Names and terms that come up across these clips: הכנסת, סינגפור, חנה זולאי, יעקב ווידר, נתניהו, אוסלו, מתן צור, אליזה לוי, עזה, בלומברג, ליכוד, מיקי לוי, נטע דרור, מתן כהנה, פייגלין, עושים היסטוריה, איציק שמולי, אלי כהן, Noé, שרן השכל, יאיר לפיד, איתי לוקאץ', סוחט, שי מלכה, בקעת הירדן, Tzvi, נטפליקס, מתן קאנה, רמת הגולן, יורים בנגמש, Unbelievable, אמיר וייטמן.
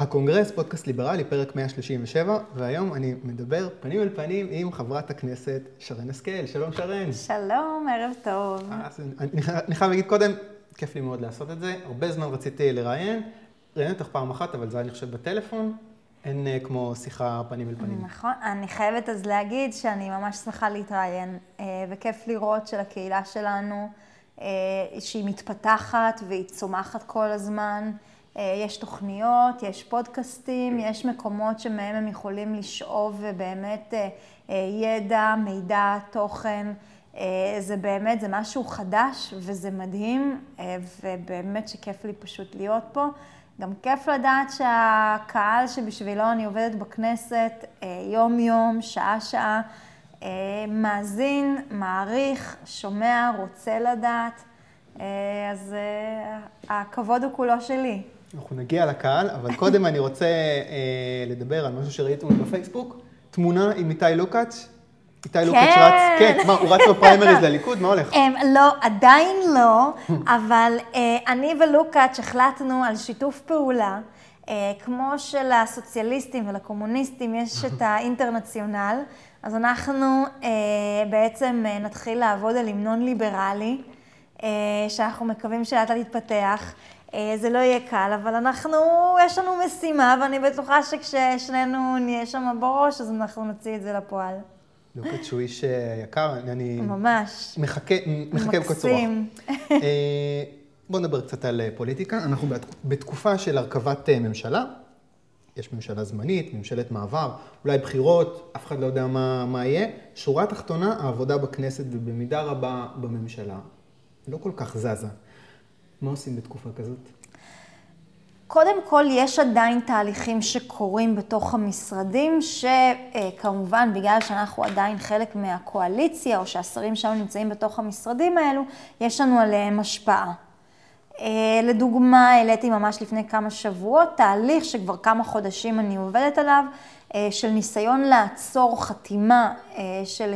הקונגרס, פודקאסט ליברלי, פרק 137, והיום אני מדבר פנים אל פנים עם חברת הכנסת שרן השכל. שלום שרן. שלום, ערב טוב. אני חייב להגיד קודם, כיף לי מאוד לעשות את זה, הרבה זמן רציתי לראיין, ראיינת אותך פעם אחת, אבל זה אני חושב בטלפון, אין כמו שיחה פנים אל פנים. נכון, אני חייבת אז להגיד שאני ממש שמחה להתראיין, וכיף לראות של הקהילה שלנו, שהיא מתפתחת והיא צומחת כל הזמן, יש תוכניות, יש פודקאסטים, יש מקומות שמהם הם יכולים לשאוב ובאמת ידע, מידע, תוכן. זה באמת, זה משהו חדש וזה מדהים ובאמת שכיף לי פשוט להיות פה. גם כיף לדעת שהקהל שבשבילו אני עובדת בכנסת יום יום, שעה שעה, מאזין, מעריך, שומע, רוצה לדעת. אז הכבוד הוא כולו שלי. אנחנו נגיע לקהל, אבל קודם אני רוצה לדבר על משהו שראיתם בפייסבוק, תמונה עם איתי לוקאץ'. איתי לוקאץ' רץ, כן, מה, הוא רץ בפריימריז לליכוד? מה הולך? לא, עדיין לא, אבל אני ולוקאץ' החלטנו על שיתוף פעולה, כמו שלסוציאליסטים ולקומוניסטים יש את האינטרנציונל, אז אנחנו בעצם נתחיל לעבוד על המנון ליברלי, שאנחנו מקווים שלאט להתפתח. זה לא יהיה קל, אבל יש לנו משימה, ואני בטוחה שכששנינו נהיה שם בראש, אז אנחנו נוציא את זה לפועל. לוקאץ' הוא איש יקר, אני ממש מחכה בקצורה. בואו נדבר קצת על פוליטיקה. אנחנו בתקופה של הרכבת ממשלה. יש ממשלה זמנית, ממשלת מעבר, אולי בחירות, אף אחד לא יודע מה יהיה. שורה תחתונה, העבודה בכנסת ובמידה רבה בממשלה. לא כל כך זזה. מה עושים בתקופה כזאת? קודם כל, יש עדיין תהליכים שקורים בתוך המשרדים, שכמובן, בגלל שאנחנו עדיין חלק מהקואליציה, או שהשרים שם נמצאים בתוך המשרדים האלו, יש לנו עליהם השפעה. לדוגמה, העליתי ממש לפני כמה שבועות, תהליך שכבר כמה חודשים אני עובדת עליו, של ניסיון לעצור חתימה של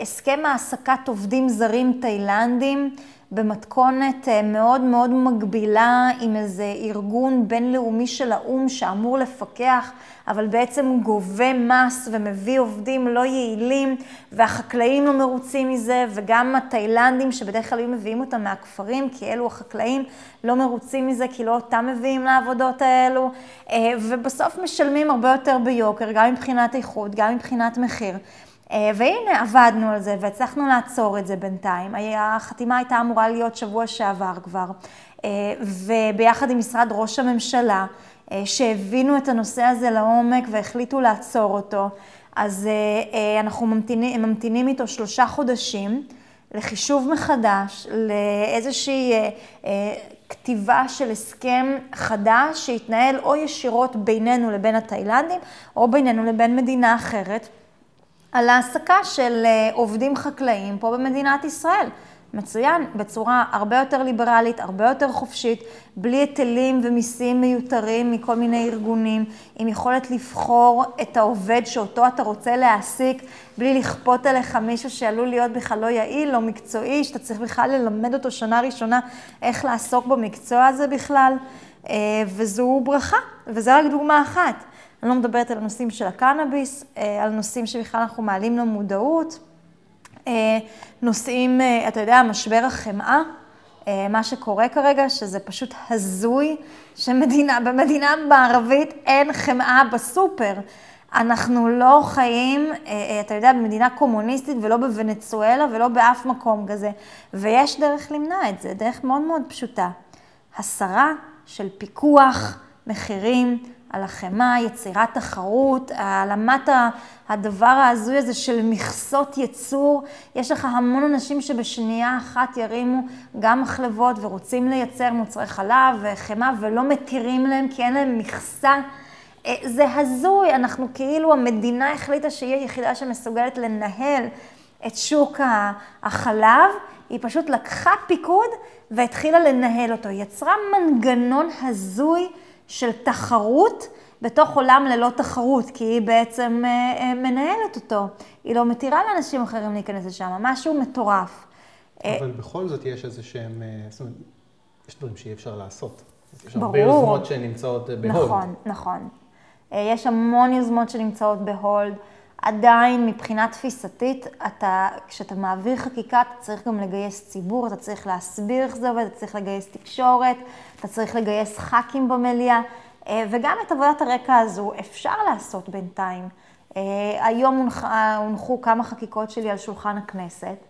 הסכם העסקת עובדים זרים תאילנדים, במתכונת מאוד מאוד מגבילה עם איזה ארגון בינלאומי של האום שאמור לפקח, אבל בעצם גובה מס ומביא עובדים לא יעילים, והחקלאים לא מרוצים מזה, וגם התאילנדים שבדרך כלל מביאים אותם מהכפרים, כי אלו החקלאים לא מרוצים מזה, כי לא אותם מביאים לעבודות האלו, ובסוף משלמים הרבה יותר ביוקר, גם מבחינת איכות, גם מבחינת מחיר. והנה, עבדנו על זה והצלחנו לעצור את זה בינתיים. החתימה הייתה אמורה להיות שבוע שעבר כבר. וביחד עם משרד ראש הממשלה, שהבינו את הנושא הזה לעומק והחליטו לעצור אותו, אז אנחנו ממתינים איתו 3 חודשים לחישוב מחדש, לאיזושהי כתיבה של הסכם חדש שיתנהל או ישירות בינינו לבין התאילנדים, או בינינו לבין מדינה אחרת. על העסקה של עובדים חקלאים פה במדינת ישראל. מצוין, בצורה הרבה יותר ליברלית, הרבה יותר חופשית, בלי היטלים ומיסים מיותרים מכל מיני ארגונים, עם יכולת לבחור את העובד שאותו אתה רוצה להעסיק, בלי לכפות עליך מישהו שעלול להיות בכלל לא יעיל או מקצועי, שאתה צריך בכלל ללמד אותו שנה ראשונה איך לעסוק במקצוע הזה בכלל, וזו ברכה, וזו רק דוגמה אחת. אני לא מדברת על הנושאים של הקנאביס, על נושאים שבכלל אנחנו מעלים למודעות, נושאים, אתה יודע, משבר החמאה, מה שקורה כרגע, שזה פשוט הזוי, שבמדינה מערבית אין חמאה בסופר. אנחנו לא חיים, אתה יודע, במדינה קומוניסטית ולא בוונצואלה ולא באף מקום כזה. ויש דרך למנוע את זה, דרך מאוד מאוד פשוטה. הסרה של פיקוח, מחירים, על החמה, יצירת תחרות, העלמת הדבר ההזוי הזה של מכסות יצור. יש לך המון אנשים שבשנייה אחת ירימו גם מחלבות ורוצים לייצר מוצרי חלב וחמה ולא מתירים להם כי אין להם מכסה. זה הזוי, אנחנו כאילו המדינה החליטה שהיא יחידה שמסוגלת לנהל את שוק החלב. היא פשוט לקחה פיקוד והתחילה לנהל אותו. יצרה מנגנון הזוי של תחרות בתוך עולם ללא תחרות, כי היא בעצם מנהלת אותו. היא לא מתירה לאנשים אחרים להיכנס לשם, משהו מטורף. אבל בכל זאת יש איזה שהם, זאת אומרת, יש דברים שאי אפשר לעשות. יש הרבה יוזמות שנמצאות בהולד. נכון, נכון. יש המון יוזמות שנמצאות בהולד. עדיין, מבחינה תפיסתית, כשאתה מעביר חקיקה, אתה צריך גם לגייס ציבור, אתה צריך להסביר איך זה עובד, אתה צריך לגייס תקשורת, אתה צריך לגייס ח"כים במליאה, וגם את עבודת הרקע הזו אפשר לעשות בינתיים. היום הונחו כמה חקיקות שלי על שולחן הכנסת.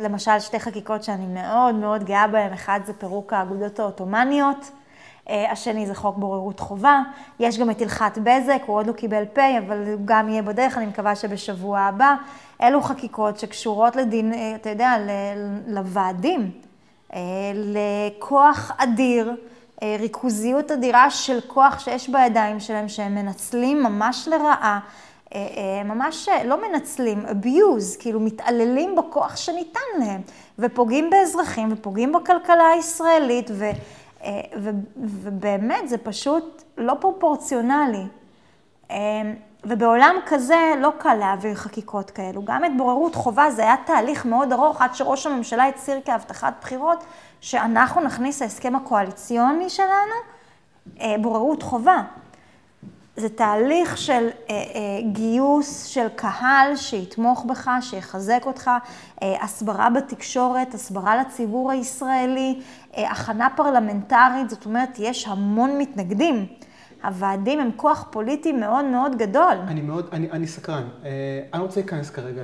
למשל, שתי חקיקות שאני מאוד מאוד גאה בהן, אחד זה פירוק האגודות העות'מאניות, השני זה חוק בוררות חובה, יש גם את הלכת בזק, הוא עוד לא קיבל פי, אבל הוא גם יהיה בדרך, אני מקווה שבשבוע הבא. אלו חקיקות שקשורות לדין, אתה יודע, לוועדים, לכוח אדיר, ריכוזיות אדירה של כוח שיש בידיים שלהם, שהם מנצלים ממש לרעה, ממש לא מנצלים, abuse, כאילו מתעללים בכוח שניתן להם, ופוגעים באזרחים, ופוגעים בכלכלה הישראלית, ובאמת זה פשוט לא פרופורציונלי. ובעולם כזה לא קל להעביר חקיקות כאלו. גם את בוררות חובה זה היה תהליך מאוד ארוך, עד שראש הממשלה הצהיר כהבטחת בחירות, שאנחנו נכניס להסכם הקואליציוני שלנו, בוררות חובה. זה תהליך של גיוס של קהל שיתמוך בך, שיחזק אותך, הסברה בתקשורת, הסברה לציבור הישראלי, הכנה פרלמנטרית, זאת אומרת, יש המון מתנגדים. הוועדים הם כוח פוליטי מאוד מאוד גדול. אני סקרן. אני רוצה להיכנס כרגע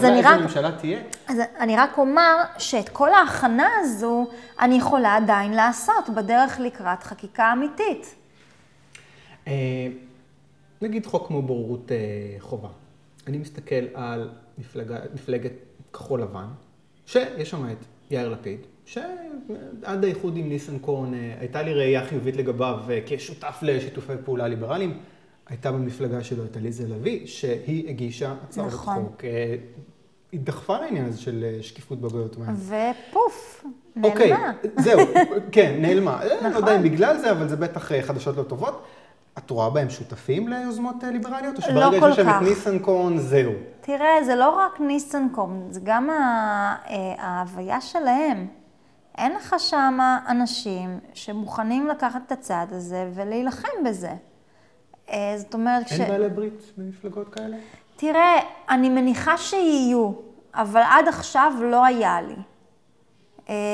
לממשלה תהיה. אז אני רק אומר שאת כל ההכנה הזו אני יכולה עדיין לעשות בדרך לקראת חקיקה אמיתית. נגיד חוק כמו בוררות חובה. אני מסתכל על מפלגת כחול לבן, שיש שם את יאיר לפיד, שעד האיחוד עם ניסן קורן הייתה לי ראייה חיובית לגביו כשותף לשיתופי פעולה ליברליים. הייתה במפלגה שלו את אליזה לוי, שהיא הגישה הצעות חוק. היא דחפה לעניין הזה של שקיפות בבעיות מים. ופוף, נעלמה. אוקיי, זהו, כן, נעלמה. לא יודע אם בגלל זה, אבל זה בטח חדשות לא טובות. את רואה בהם שותפים ליוזמות ליברליות? או שברגע לא ששם את ניסן קורן זהו? תראה, זה לא רק ניסן קורן, זה גם ההוויה שלהם. אין לך שם אנשים שמוכנים לקחת את הצד הזה ולהילחם בזה. זאת אומרת, אין בעלי ברית במפלגות כאלה? תראה, אני מניחה שיהיו, אבל עד עכשיו לא היה לי.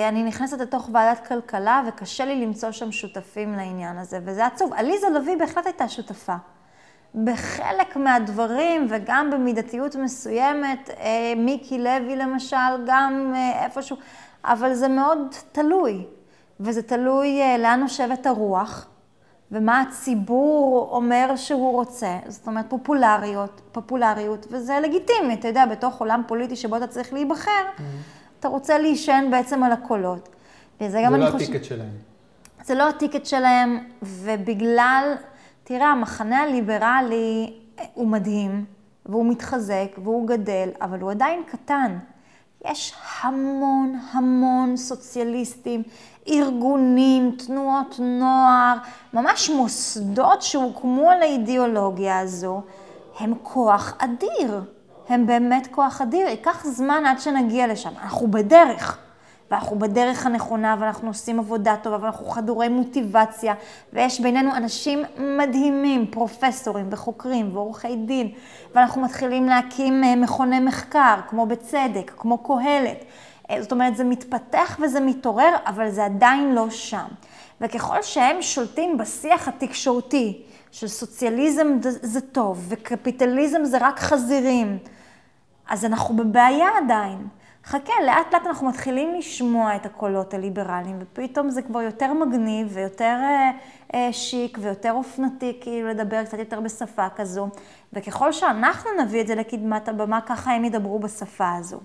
אני נכנסת לתוך ועדת כלכלה, וקשה לי למצוא שם שותפים לעניין הזה, וזה עצוב. אליזה לוי בהחלט הייתה שותפה. בחלק מהדברים, וגם במידתיות מסוימת, מיקי לוי למשל, גם איפשהו, אבל זה מאוד תלוי. וזה תלוי לאן נושבת הרוח, ומה הציבור אומר שהוא רוצה. זאת אומרת, פופולריות, וזה לגיטימי, אתה יודע, בתוך עולם פוליטי שבו אתה צריך להיבחר, אתה רוצה להישען בעצם על הקולות. וזה גם אני חושבת... זה לא הטיקט שלהם. זה לא הטיקט שלהם, ובגלל... תראה, המחנה הליברלי הוא מדהים, והוא מתחזק, והוא גדל, אבל הוא עדיין קטן. יש המון המון סוציאליסטים, ארגונים, תנועות נוער, ממש מוסדות שהוקמו על האידיאולוגיה הזו. הם כוח אדיר. הם באמת כוח אדיר, ייקח זמן עד שנגיע לשם. אנחנו בדרך, ואנחנו בדרך הנכונה, ואנחנו עושים עבודה טובה, ואנחנו חדורי מוטיבציה, ויש בינינו אנשים מדהימים, פרופסורים וחוקרים ועורכי דין, ואנחנו מתחילים להקים מכוני מחקר, כמו בצדק, כמו קהלת. זאת אומרת, זה מתפתח וזה מתעורר, אבל זה עדיין לא שם. וככל שהם שולטים בשיח התקשורתי, שסוציאליזם זה טוב, וקפיטליזם זה רק חזירים, אז אנחנו בבעיה עדיין. חכה, לאט לאט אנחנו מתחילים לשמוע את הקולות הליברליים, ופתאום זה כבר יותר מגניב ויותר שיק ויותר אופנתי, כאילו לדבר קצת יותר בשפה כזו. וככל שאנחנו נביא את זה לקדמת הבמה, ככה הם ידברו בשפה הזו.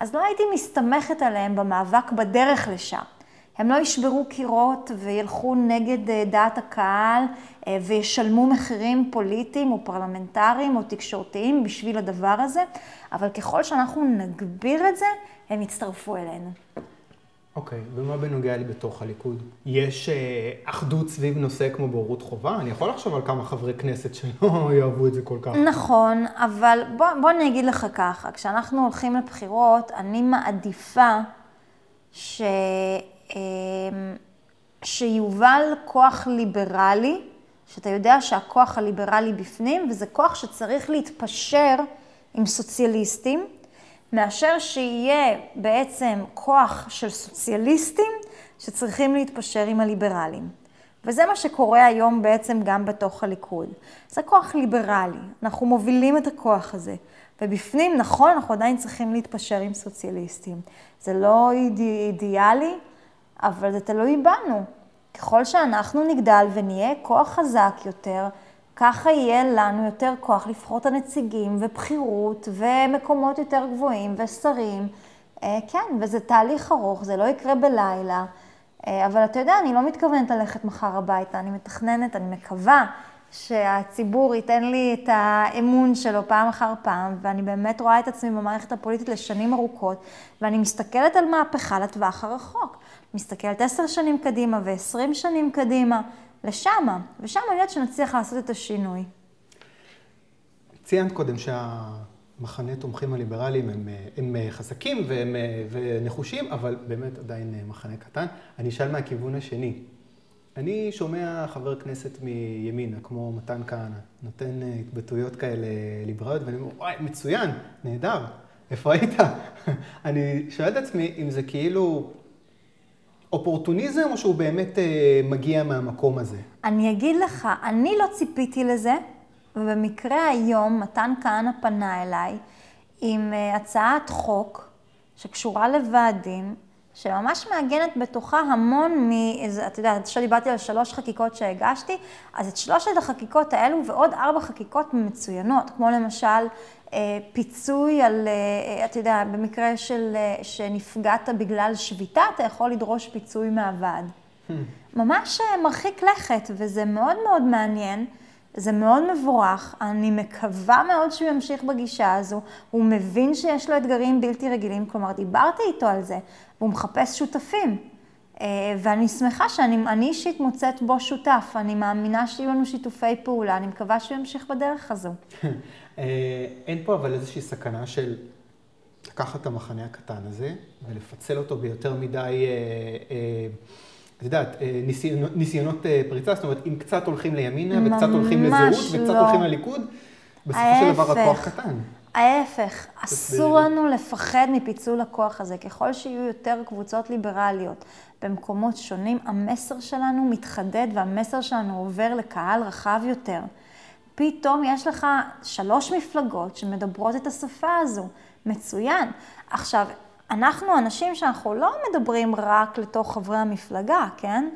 אז לא הייתי מסתמכת עליהם במאבק בדרך לשם. הם לא ישברו קירות וילכו נגד דעת הקהל וישלמו מחירים פוליטיים או פרלמנטריים או תקשורתיים בשביל הדבר הזה, אבל ככל שאנחנו נגביר את זה, הם יצטרפו אלינו. אוקיי, ומה בנוגע לי בתוך הליכוד? יש אחדות סביב נושא כמו בוררות חובה? אני יכול לחשוב על כמה חברי כנסת שלא יאהבו את זה כל כך. נכון, אבל בוא אני אגיד לך ככה, כשאנחנו הולכים לבחירות, אני מעדיפה שיובל כוח ליברלי, שאתה יודע שהכוח הליברלי בפנים, וזה כוח שצריך להתפשר עם סוציאליסטים, מאשר שיהיה בעצם כוח של סוציאליסטים שצריכים להתפשר עם הליברלים. וזה מה שקורה היום בעצם גם בתוך הליכוד. זה כוח ליברלי, אנחנו מובילים את הכוח הזה. ובפנים, נכון, אנחנו עדיין צריכים להתפשר עם סוציאליסטים. זה לא אידיאלי, אבל זה תלוי בנו. ככל שאנחנו נגדל ונהיה כוח חזק יותר, ככה יהיה לנו יותר כוח לבחור את הנציגים ובחירות ומקומות יותר גבוהים ושרים. כן, וזה תהליך ארוך, זה לא יקרה בלילה. אבל אתה יודע, אני לא מתכוונת ללכת מחר הביתה, אני מתכננת, אני מקווה שהציבור ייתן לי את האמון שלו פעם אחר פעם, ואני באמת רואה את עצמי במערכת הפוליטית לשנים ארוכות, ואני מסתכלת על מהפכה לטווח הרחוק. מסתכלת 10 שנים קדימה ו20 שנים קדימה, לשמה, ושם אני יודעת שנצליח לעשות את השינוי. ציינת קודם שהמחנה תומכים הליברליים הם חזקים והם ונחושים, אבל באמת עדיין מחנה קטן. אני אשאל מהכיוון השני. אני שומע חבר כנסת מימינה, כמו מתן קאנה, נותן התבטאויות כאלה ליברליות, ואני אומר, וואי, מצוין, נהדר, איפה היית? אני שואל את עצמי אם זה כאילו אופורטוניזם, או שהוא באמת מגיע מהמקום הזה? אני אגיד לך, אני לא ציפיתי לזה, ובמקרה היום מתן כהנה פנה אליי עם הצעת חוק שקשורה לוועדים, שממש מעגנת בתוכה המון אתה יודע, שדיברתי על 3 חקיקות שהגשתי, אז את 3 החקיקות האלו ועוד 4 חקיקות מצוינות, כמו למשל פיצוי על, אתה יודע, במקרה של שנפגעת בגלל שביתה, אתה יכול לדרוש פיצוי מהוועד. ממש מרחיק לכת, וזה מאוד מאוד מעניין, זה מאוד מבורך, אני מקווה מאוד שהוא ימשיך בגישה הזו, הוא מבין שיש לו אתגרים בלתי רגילים, כלומר, דיברתי איתו על זה, והוא מחפש שותפים, ואני שמחה שאני אישית מוצאת בו שותף, אני מאמינה שיהיו לנו שיתופי פעולה, אני מקווה שהוא ימשיך בדרך הזו. אין פה אבל איזושהי סכנה של לקחת את המחנה הקטן הזה, ולפצל אותו ביותר מדי, את יודעת, ניסיונות פריצה, זאת אומרת, אם קצת הולכים לימינה, וקצת הולכים לזהות, וקצת הולכים לליכוד, בסופו של דבר הכוח קטן. ההפך, אסור לנו לפחד מפיצול הכוח הזה. ככל שיהיו יותר קבוצות ליברליות במקומות שונים, המסר שלנו מתחדד, והמסר שלנו עובר לקהל רחב יותר. פתאום יש לך 3 מפלגות שמדברות את השפה הזו. מצוין. עכשיו, אנחנו אנשים שאנחנו לא מדברים רק לתוך חברי המפלגה, כן?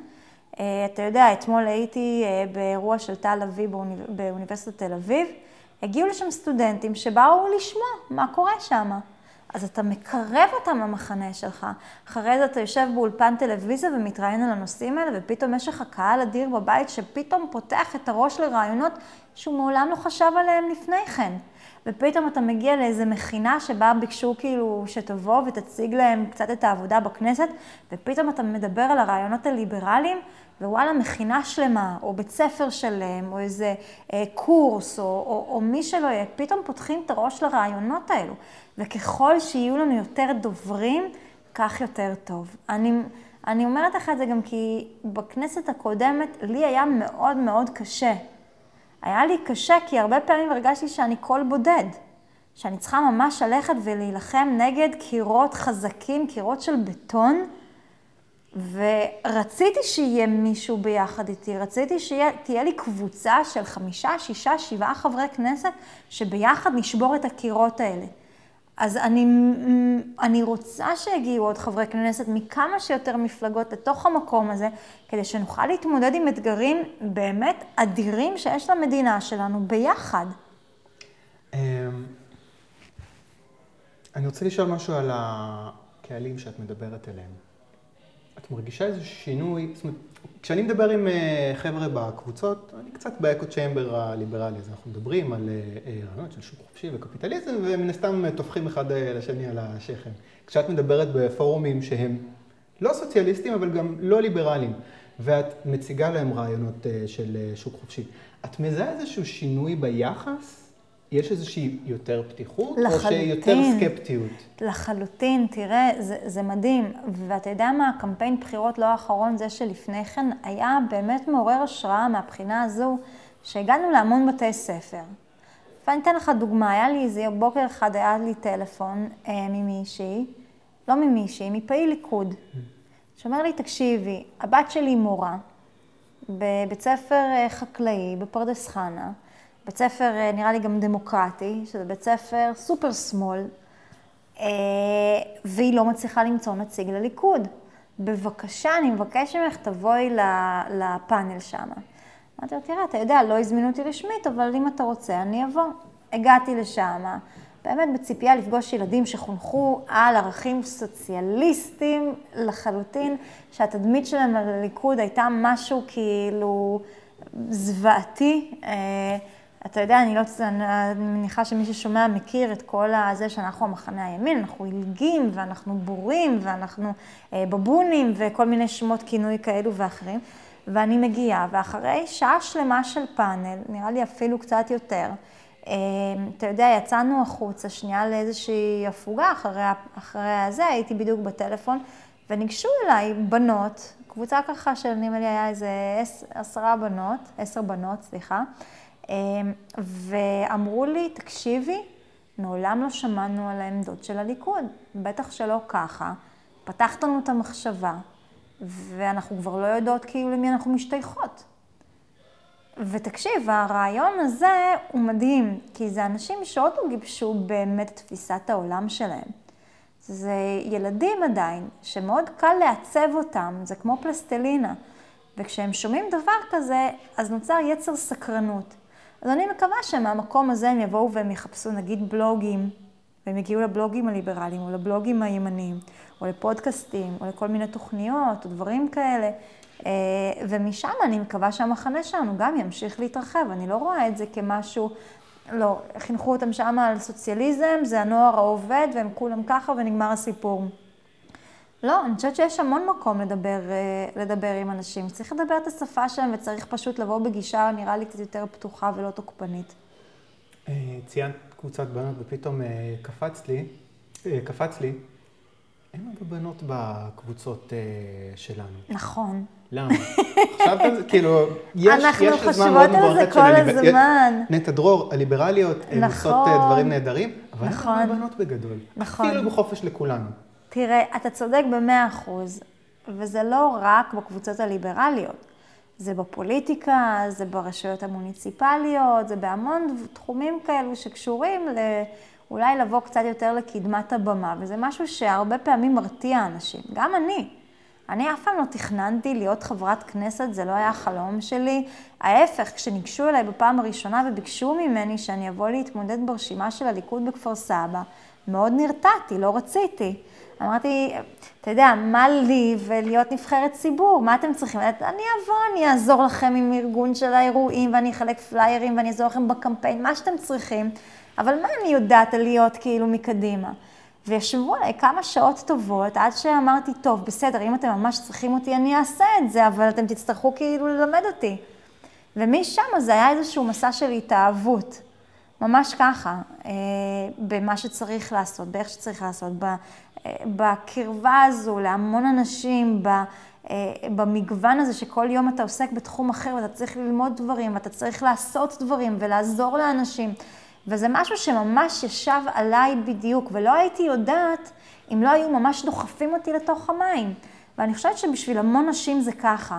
אתה יודע, אתמול הייתי באירוע של תל אביב באוניברסיטת תל אביב, הגיעו לשם סטודנטים שבאו לשמוע מה קורה שם. אז אתה מקרב אותם למחנה שלך. אחרי זה אתה יושב באולפן טלוויזיה ומתראיין על הנושאים האלה, ופתאום יש לך קהל אדיר בבית שפתאום פותח את הראש לרעיונות שהוא מעולם לא חשב עליהם לפני כן. ופתאום אתה מגיע לאיזו מכינה שבה ביקשו כאילו שתבוא ותציג להם קצת את העבודה בכנסת, ופתאום אתה מדבר על הרעיונות הליברליים, ווואלה, מכינה שלמה, או בית ספר שלם, או איזה קורס, או מי שלא יהיה, פתאום פותחים את הראש לרעיונות האלו. וככל שיהיו לנו יותר דוברים, כך יותר טוב. אני אומרת לך את זה גם כי בכנסת הקודמת לי היה מאוד מאוד קשה. היה לי קשה כי הרבה פעמים הרגשתי שאני קול בודד, שאני צריכה ממש ללכת ולהילחם נגד קירות חזקים, קירות של בטון, ורציתי שיהיה מישהו ביחד איתי, רציתי שתהיה לי קבוצה של 5, 6, 7 חברי כנסת שביחד נשבור את הקירות האלה. אז אני רוצה שיגיעו עוד חברי כנסת מכמה שיותר מפלגות לתוך המקום הזה, כדי שנוכל להתמודד עם אתגרים באמת אדירים שיש למדינה שלנו ביחד. אני רוצה לשאול משהו על הקהלים שאת מדברת אליהם. את מרגישה איזה שינוי? זאת אומרת, כשאני מדבר עם חבר'ה בקבוצות, אני קצת באקו צ'יימבר הליברלי, אז אנחנו מדברים על רעיונות של שוק חופשי וקפיטליזם, ומן הסתם תופחים אחד לשני על השכם. כשאת מדברת בפורומים שהם לא סוציאליסטים, אבל גם לא ליברליים, ואת מציגה להם רעיונות של שוק חופשי, את מזהה איזשהו שינוי ביחס יש איזושהי יותר פתיחות או שיותר סקפטיות? לחלוטין, תראה, זה מדהים. ואתה יודע מה, הקמפיין בחירות לא האחרון, זה שלפני כן, היה באמת מעורר השראה מהבחינה הזו, שהגענו להמון בתי ספר. ואני אתן לך דוגמה, היה לי איזה בוקר אחד, היה לי טלפון ממישהי, לא ממישהי, מפעיל ליכוד, שאומר לי, תקשיבי, הבת שלי מורה, בבית ספר חקלאי, בפרדס חנה, בית ספר נראה לי גם דמוקרטי, שזה בית ספר סופר שמאל, והיא לא מצליחה למצוא נציג לליכוד. בבקשה, אני מבקש ממך, תבואי לפאנל שם. אמרתי לו, תראה, אתה יודע, לא הזמינו אותי רשמית, אבל אם אתה רוצה, אני אבוא. הגעתי לשם, באמת בציפייה לפגוש ילדים שחונכו על ערכים סוציאליסטיים לחלוטין, שהתדמית שלהם על הליכוד הייתה משהו כאילו זוועתי. אתה יודע, אני מניחה שמי ששומע מכיר את כל הזה שאנחנו המחנה הימין, אנחנו הלגים ואנחנו בורים ואנחנו בבונים וכל מיני שמות כינוי כאלו ואחרים. ואני מגיעה, ואחרי שעה שלמה של פאנל, נראה לי אפילו קצת יותר, אתה יודע, יצאנו החוצה שנייה לאיזושהי הפוגה אחרי הזה, הייתי בדיוק בטלפון, וניגשו אליי בנות, קבוצה ככה של נראה לי היה איזה 10 בנות, סליחה, ואמרו לי, תקשיבי, מעולם לא שמענו על העמדות של הליכוד, בטח שלא ככה, פתחת לנו את המחשבה, ואנחנו כבר לא יודעות כאילו למי אנחנו משתייכות. ותקשיב, הרעיון הזה הוא מדהים, כי זה אנשים שעוד לא גיבשו באמת את תפיסת העולם שלהם. זה ילדים עדיין, שמאוד קל לעצב אותם, זה כמו פלסטלינה. וכשהם שומעים דבר כזה, אז נוצר יצר סקרנות. אז אני מקווה שמהמקום הזה הם יבואו והם יחפשו נגיד בלוגים, והם יגיעו לבלוגים הליברליים או לבלוגים הימניים, או לפודקאסטים, או לכל מיני תוכניות, או דברים כאלה. ומשם אני מקווה שהמחנה שלנו גם ימשיך להתרחב. אני לא רואה את זה כמשהו, לא, חינכו אותם שם על סוציאליזם, זה הנוער העובד, והם כולם ככה ונגמר הסיפור. לא, אני חושבת שיש המון מקום לדבר עם אנשים. צריך לדבר את השפה שלהם וצריך פשוט לבוא בגישה, נראה לי קצת יותר פתוחה ולא תוקפנית. ציינת קבוצת בנות ופתאום קפץ לי. אין הרבה בנות בקבוצות שלנו. נכון. למה? עכשיו כאילו, יש הזמן מאוד מבורכת של הליברליות. נטע דרור, הליברליות, הן עושות דברים נהדרים, אבל אין בנות בגדול. נכון. אפילו בחופש לכולנו. תראה, אתה צודק ב100%, וזה לא רק בקבוצות הליברליות. זה בפוליטיקה, זה ברשויות המוניציפליות, זה בהמון תחומים כאלו שקשורים ל... אולי לבוא קצת יותר לקדמת הבמה, וזה משהו שהרבה פעמים מרתיע אנשים. גם אני אף פעם לא תכננתי להיות חברת כנסת, זה לא היה החלום שלי. ההפך, כשניגשו אליי בפעם הראשונה וביקשו ממני שאני אבוא להתמודד ברשימה של הליכוד בכפר סבא, מאוד נרתעתי, לא רציתי. אמרתי, אתה יודע, מה לי ולהיות נבחרת ציבור? מה אתם צריכים? אני אבוא, אני אעזור לכם עם ארגון של האירועים, ואני אחלק פליירים, ואני אעזור לכם בקמפיין, מה שאתם צריכים. אבל מה אני יודעת להיות כאילו מקדימה? וישבו עליי כמה שעות טובות, עד שאמרתי, טוב, בסדר, אם אתם ממש צריכים אותי, אני אעשה את זה, אבל אתם תצטרכו כאילו ללמד אותי. ומשם זה היה איזשהו מסע של התאהבות, ממש ככה, במה שצריך לעשות, באיך שצריך לעשות, בקרבה הזו, להמון אנשים, במגוון הזה שכל יום אתה עוסק בתחום אחר, ואתה צריך ללמוד דברים, ואתה צריך לעשות דברים ולעזור לאנשים. וזה משהו שממש ישב עליי בדיוק, ולא הייתי יודעת אם לא היו ממש דוחפים אותי לתוך המים. ואני חושבת שבשביל המון נשים זה ככה.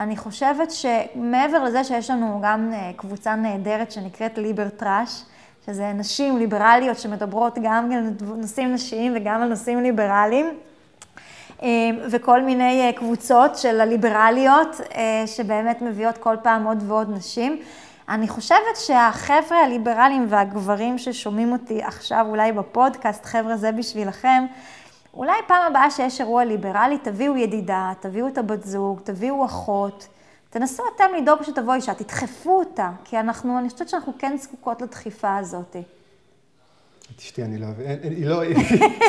אני חושבת שמעבר לזה שיש לנו גם קבוצה נהדרת שנקראת ליברטרש, שזה נשים ליברליות שמדברות גם על נושאים נשיים וגם על נושאים ליברליים, וכל מיני קבוצות של הליברליות שבאמת מביאות כל פעם עוד ועוד נשים. אני חושבת שהחבר'ה הליברליים והגברים ששומעים אותי עכשיו אולי בפודקאסט, חבר'ה זה בשבילכם, אולי פעם הבאה שיש אירוע ליברלי, תביאו ידידה, תביאו את הבת זוג, תביאו אחות, תנסו אתם לדאוג שתבוא אישה, תדחפו אותה, כי אני חושבת שאנחנו כן זקוקות לדחיפה הזאת. את אשתי, אני לא אוהב, היא לא,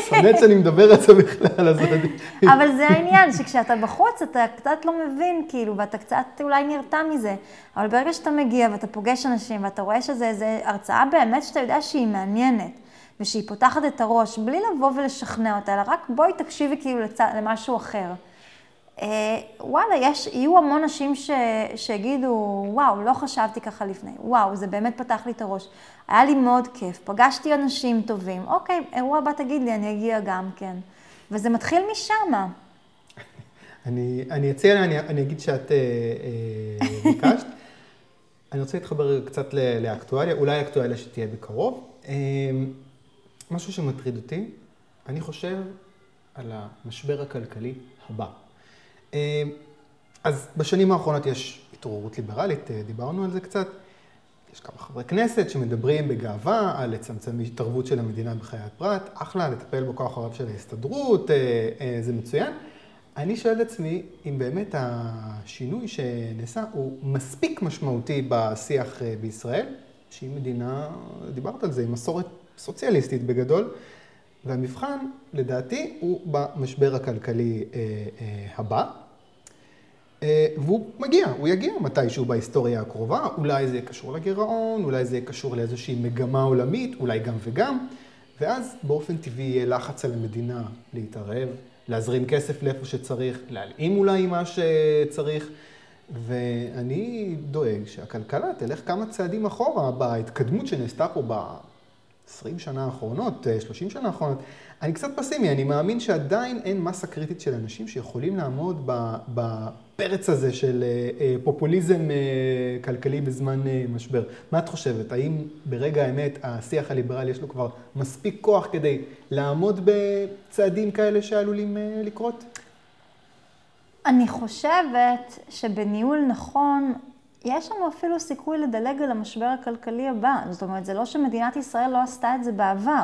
שונאת שאני מדבר על זה בכלל, אז אני... אבל זה העניין, שכשאתה בחוץ, אתה קצת לא מבין, כאילו, ואתה קצת אולי נרתע מזה, אבל ברגע שאתה מגיע ואתה פוגש אנשים, ואתה רואה שזה הרצאה באמת שאתה יודע שהיא מעניינת, ושהיא פותחת את הראש, בלי לבוא ולשכנע אותה, אלא רק בואי תקשיבי כאילו למשהו אחר. וואלה, יהיו המון אנשים שהגידו, וואו, לא חשבתי ככה לפני, וואו, זה באמת פתח לי את הראש. היה לי מאוד כיף, פגשתי אנשים טובים, אוקיי, אירוע הבא תגיד לי, אני אגיע גם כן. וזה מתחיל משם. אני אציע, אני אגיד שאת ביקשת. אני רוצה להתחבר קצת לאקטואליה, אולי אקטואליה שתהיה בקרוב. משהו שמטריד אותי, אני חושב על המשבר הכלכלי הבא. אז בשנים האחרונות יש התעוררות ליברלית, דיברנו על זה קצת. יש כמה חברי כנסת שמדברים בגאווה על לצמצם התערבות של המדינה בחיי הפרט, אחלה, לטפל בכוח הרב של ההסתדרות, זה מצוין. אני שואל את עצמי אם באמת השינוי שנעשה הוא מספיק משמעותי בשיח בישראל, שהיא מדינה, דיברת על זה, היא מסורת סוציאליסטית בגדול, והמבחן, לדעתי, הוא במשבר הכלכלי הבא, והוא מגיע, הוא יגיע מתישהו בהיסטוריה הקרובה, אולי זה קשור לגירעון, אולי זה קשור לאיזושהי מגמה עולמית, אולי גם וגם, ואז באופן טבעי יהיה לחץ על המדינה להתערב, להזרים כסף לאיפה שצריך, להלאים אולי מה שצריך, ואני דואג שהכלכלה תלך כמה צעדים אחורה בהתקדמות שנעשתה פה ב-20 שנה האחרונות, 30 שנה האחרונות. אני קצת פסימי, אני מאמין שעדיין אין מסה קריטית של אנשים שיכולים לעמוד בפרץ הזה של פופוליזם כלכלי בזמן משבר. מה את חושבת? האם ברגע האמת השיח הליברלי יש לו כבר מספיק כוח כדי לעמוד בצעדים כאלה שעלולים לקרות? אני חושבת שבניהול נכון, יש לנו אפילו סיכוי לדלג על המשבר הכלכלי הבא. זאת אומרת, זה לא שמדינת ישראל לא עשתה את זה בעבר.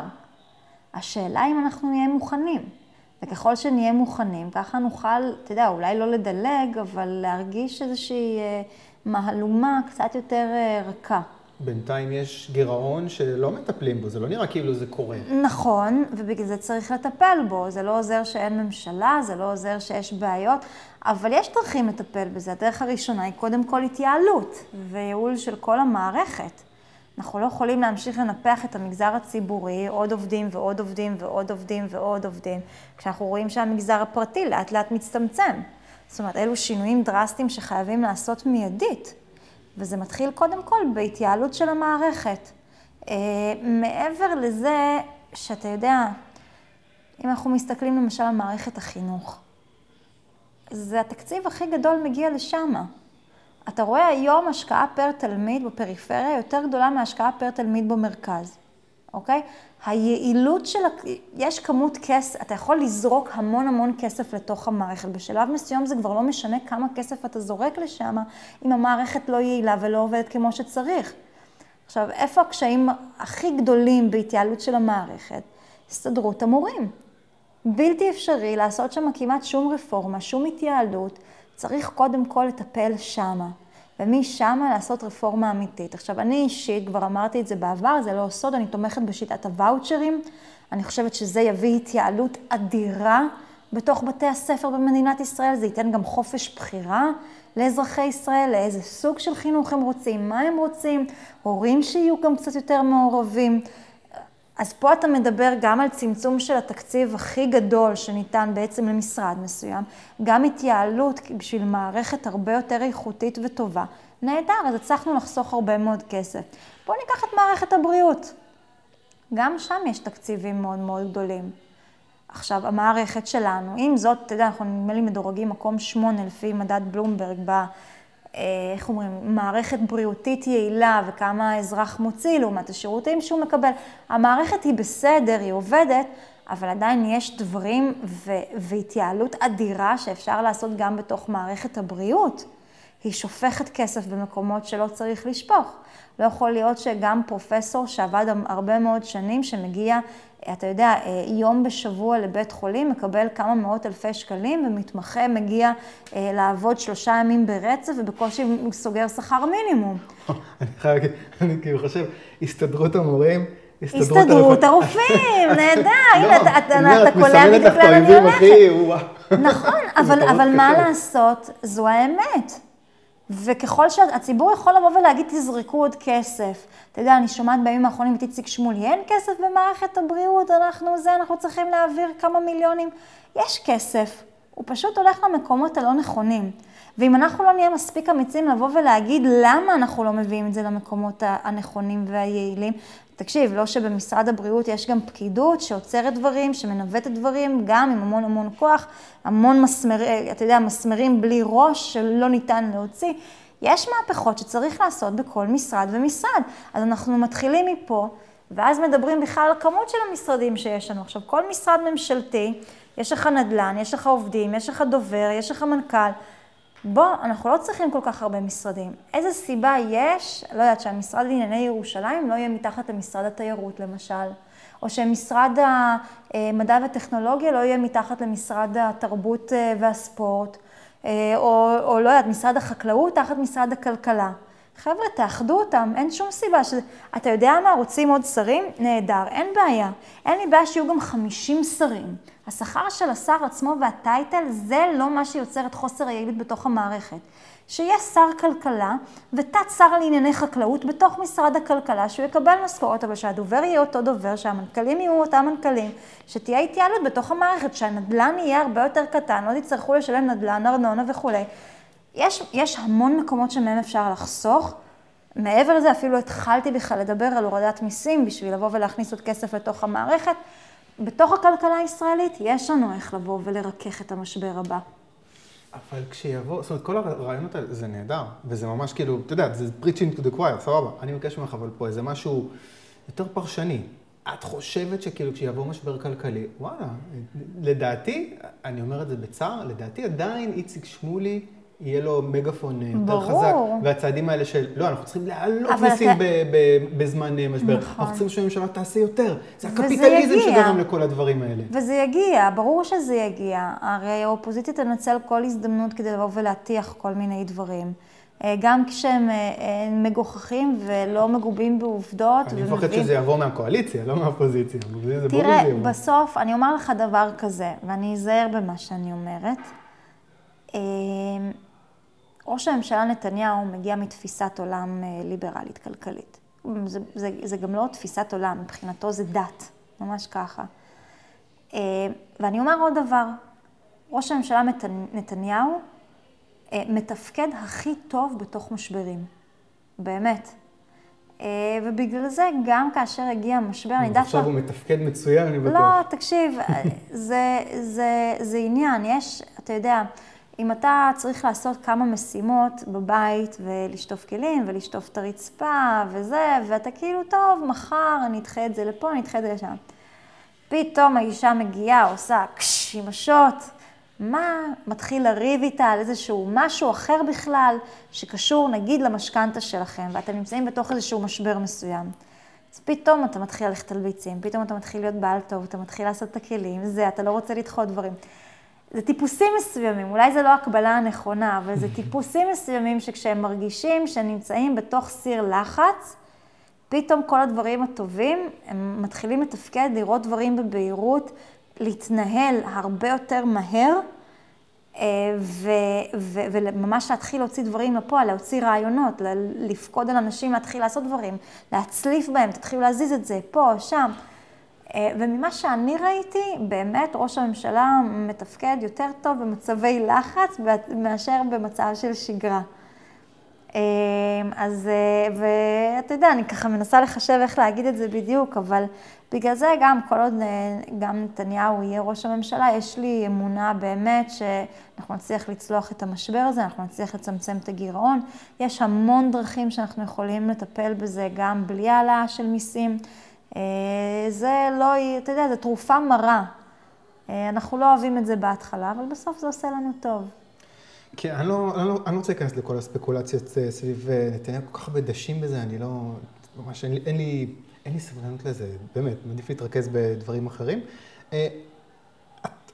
השאלה אם אנחנו נהיה מוכנים. וככל שנהיה מוכנים, ככה נוכל, תדע, אולי לא לדלג, אבל להרגיש איזושהי מהלומה קצת יותר רכה. בינתיים יש גירעון שלא מטפלים בו, זה לא נראה כאילו זה קורה. נכון, ובגלל זה צריך לטפל בו. זה לא עוזר שאין ממשלה, זה לא עוזר שיש בעיות, אבל יש דרכים לטפל בזה. הדרך הראשונה היא קודם כל התייעלות וייעול של כל המערכת. אנחנו לא יכולים להמשיך לנפח את המגזר הציבורי, עוד עובדים ועוד עובדים ועוד עובדים ועוד עובדים, כשאנחנו רואים שהמגזר הפרטי לאט לאט מצטמצם. זאת אומרת, אלו שינויים דרסטיים שחייבים לעשות מיידית. וזה מתחיל קודם כל בהתייעלות של המערכת. מעבר לזה שאתה יודע, אם אנחנו מסתכלים למשל על מערכת החינוך, זה התקציב הכי גדול מגיע לשם. אתה רואה היום השקעה פר תלמיד בפריפריה יותר גדולה מהשקעה פר תלמיד במרכז, אוקיי? היעילות של, יש כמות כסף, אתה יכול לזרוק המון המון כסף לתוך המערכת. בשלב מסוים זה כבר לא משנה כמה כסף אתה זורק לשם, אם המערכת לא יעילה ולא עובדת כמו שצריך. עכשיו, איפה הקשיים הכי גדולים בהתייעלות של המערכת? הסתדרות המורים. בלתי אפשרי לעשות שם כמעט שום רפורמה, שום התייעלות. צריך קודם כל לטפל שמה. ומשם לעשות רפורמה אמיתית. עכשיו, אני אישית, כבר אמרתי את זה בעבר, זה לא סוד, אני תומכת בשיטת הוואוצ'רים. אני חושבת שזה יביא התייעלות אדירה בתוך בתי הספר במדינת ישראל. זה ייתן גם חופש בחירה לאזרחי ישראל, לאיזה סוג של חינוך הם רוצים, מה הם רוצים, הורים שיהיו גם קצת יותר מעורבים. אז פה אתה מדבר גם על צמצום של התקציב הכי גדול שניתן בעצם למשרד מסוים, גם התייעלות בשביל מערכת הרבה יותר איכותית וטובה. נהדר, אז הצלחנו לחסוך הרבה מאוד כסף. בוא ניקח את מערכת הבריאות. גם שם יש תקציבים מאוד מאוד גדולים. עכשיו, המערכת שלנו, עם זאת, אתה יודע, אנחנו נדמה לי מדורגים מקום 8 לפי מדד בלומברג ב... איך אומרים, מערכת בריאותית יעילה וכמה האזרח מוציא לעומת השירותים שהוא מקבל. המערכת היא בסדר, היא עובדת, אבל עדיין יש דברים והתייעלות אדירה שאפשר לעשות גם בתוך מערכת הבריאות. היא שופכת כסף במקומות שלא צריך לשפוך. לא יכול להיות שגם פרופסור שעבד הרבה מאוד שנים, שמגיע, אתה יודע, יום בשבוע לבית חולים, מקבל כמה מאות אלפי שקלים, ומתמחה מגיע לעבוד 3 ימים ברצף, ובקושי סוגר שכר מינימום. אני חושב, הסתדרות המורים, הסתדרות הרופאים, נהדר, אתה קולע בדיוק לאן אני הולכת. נכון, אבל מה לעשות? זו האמת. וככל שהציבור יכול לבוא ולהגיד, תזרקו עוד כסף. אתה יודע, אני שומעת בימים האחרונים, תציג שמולי, אין כסף במערכת הבריאות, אנחנו צריכים להעביר כמה מיליונים. יש כסף, הוא פשוט הולך למקומות הלא נכונים. ואם אנחנו לא נהיה מספיק אמיצים לבוא ולהגיד למה אנחנו לא מביאים את זה למקומות הנכונים והיעילים, תקשיב, לא שבמשרד הבריאות יש גם פקידות שעוצרת דברים, שמנווטת דברים, גם עם המון המון כוח, המון מסמרים, אתה יודע, מסמרים בלי ראש שלא ניתן להוציא. יש מהפכות שצריך לעשות בכל משרד ומשרד. אז אנחנו מתחילים מפה, ואז מדברים בכלל על כמות של המשרדים שיש לנו. עכשיו, כל משרד ממשלתי, יש לך נדל"ן, יש לך עובדים, יש לך דובר, יש לך מנכ"ל. בוא, אנחנו לא צריכים כל כך הרבה משרדים. איזה סיבה יש, לא יודעת, שהמשרד לענייני ירושלים לא יהיה מתחת למשרד התיירות, למשל, או שמשרד המדע והטכנולוגיה לא יהיה מתחת למשרד התרבות והספורט, או לא יודעת, משרד החקלאות תחת משרד הכלכלה. חבר'ה, תאחדו אותם, אין שום סיבה שזה... אתה יודע מה, רוצים עוד שרים? נהדר, אין בעיה. אין לי בעיה שיהיו גם 50 שרים. השכר של השר עצמו והטייטל זה לא מה שיוצר את חוסר היעילות בתוך המערכת. שיהיה שר כלכלה ותת שר לענייני חקלאות בתוך משרד הכלכלה, שהוא יקבל משכורות, אבל שהדובר יהיה אותו דובר, שהמנכלים יהיו אותם מנכלים, שתהיה התייעלות בתוך המערכת, שהנדלן יהיה הרבה יותר קטן, לא תצטרכו לשלם נדלן, ארנונה וכו'. יש המון מקומות שמהם אפשר לחסוך. מעבר לזה אפילו התחלתי בכלל לדבר על הורדת מיסים בשביל לבוא ולהכניס עוד כסף לתוך המערכת. בתוך הכלכלה הישראלית יש לנו איך לבוא ולרכך את המשבר הבא. אבל כשיבוא, זאת אומרת, כל הרעיונות האלה זה נהדר, וזה ממש כאילו, אתה יודע, זה preaching to the choir, סבבה. אני מבקש ממך, אבל פה איזה משהו יותר פרשני. את חושבת שכאילו כשיבוא משבר כלכלי, וואלה, לדעתי, אני אומר את זה בצער, לדעתי עדיין איציק שמולי, יהיה לו מגפון יותר חזק, והצעדים האלה של, לא, אנחנו צריכים להעלות מיסים בזמן משבר, אנחנו צריכים שהממשלה תעשה יותר, זה הקפיטליזם שגרם לכל הדברים האלה. וזה יגיע, ברור שזה יגיע, הרי האופוזיציה תנצל כל הזדמנות כדי לבוא ולהטיח כל מיני דברים, גם כשהם מגוחכים ולא מגובים בעובדות. אני מפחד שזה יבוא מהקואליציה, לא מהאופוזיציה. תראה, בסוף אני אומר לך דבר כזה, ואני אזהר במה שאני אומרת, ראש הממשלה נתניהו מגיע מתפיסת עולם ליברלית כלכלית. זה גם לא תפיסת עולם, מבחינתו זה דת, ממש ככה. ואני אומר עוד דבר, ראש הממשלה נתניהו מתפקד הכי טוב בתוך משברים, באמת. ובגלל זה גם כאשר הגיע המשבר, אני דווקא... עכשיו הוא מתפקד מצוין, אני בטוח. לא, תקשיב, זה עניין, יש, אתה יודע... אם אתה צריך לעשות כמה משימות בבית ולשטוף כלים ולשטוף את הרצפה וזה, ואתה כאילו, טוב, מחר אני אדחה את זה לפה, אני אדחה את זה לשם. פתאום האישה מגיעה, עושה קש עם השוט, מה? מתחיל לריב איתה על איזשהו משהו אחר בכלל, שקשור נגיד למשכנתה שלכם, ואתם נמצאים בתוך איזשהו משבר מסוים. אז פתאום אתה מתחיל ללכת על ביצים, פתאום אתה מתחיל להיות בעל טוב, אתה מתחיל לעשות את הכלים, זה, אתה לא רוצה לדחות דברים. זה טיפוסים מסוימים, אולי זה לא הקבלה הנכונה, אבל זה טיפוסים מסוימים שכשהם מרגישים שהם נמצאים בתוך סיר לחץ, פתאום כל הדברים הטובים, הם מתחילים לתפקד, לראות דברים בבהירות, להתנהל הרבה יותר מהר, וממש להתחיל להוציא דברים לפועל, להוציא רעיונות, לפקוד על אנשים, להתחיל לעשות דברים, להצליף בהם, תתחילו להזיז את זה, פה, שם. וממה שאני ראיתי, באמת ראש הממשלה מתפקד יותר טוב במצבי לחץ מאשר במצב של שגרה. אז, ואתה יודע, אני ככה מנסה לחשב איך להגיד את זה בדיוק, אבל בגלל זה גם כל עוד גם נתניהו יהיה ראש הממשלה, יש לי אמונה באמת שאנחנו נצליח לצלוח את המשבר הזה, אנחנו נצליח לצמצם את הגירעון. יש המון דרכים שאנחנו יכולים לטפל בזה גם בלי העלאה של מיסים. זה לא, אתה יודע, זה תרופה מרה. אנחנו לא אוהבים את זה בהתחלה, אבל בסוף זה עושה לנו טוב. כן, אני לא רוצה להיכנס לכל הספקולציות סביב נתניהו, כל כך הרבה דשים בזה, אני לא, ממש אין לי סבלנות לזה, באמת, מעדיף להתרכז בדברים אחרים.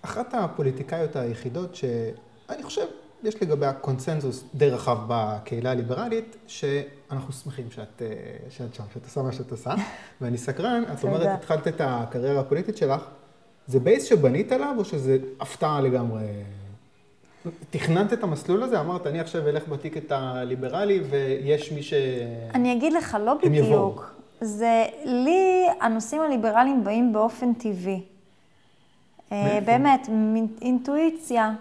אחת הפוליטיקאיות היחידות שאני חושב יש לגביה קונצנזוס די רחב בקהילה הליברלית, שאנחנו שמחים שאת שם, שאת עושה מה שאת עושה, ואני סקרן, את אומרת, התחלת את הקריירה הפוליטית שלך, זה בייס שבנית עליו, או שזה הפתעה לגמרי? תכננת את המסלול הזה? אמרת, אני עכשיו אלך בתיק את הליברלי, ויש מי ש... אני אגיד לך, לא בדיוק. זה, לי, הנושאים הליברליים באים באופן טבעי. באמת, אינטואיציה.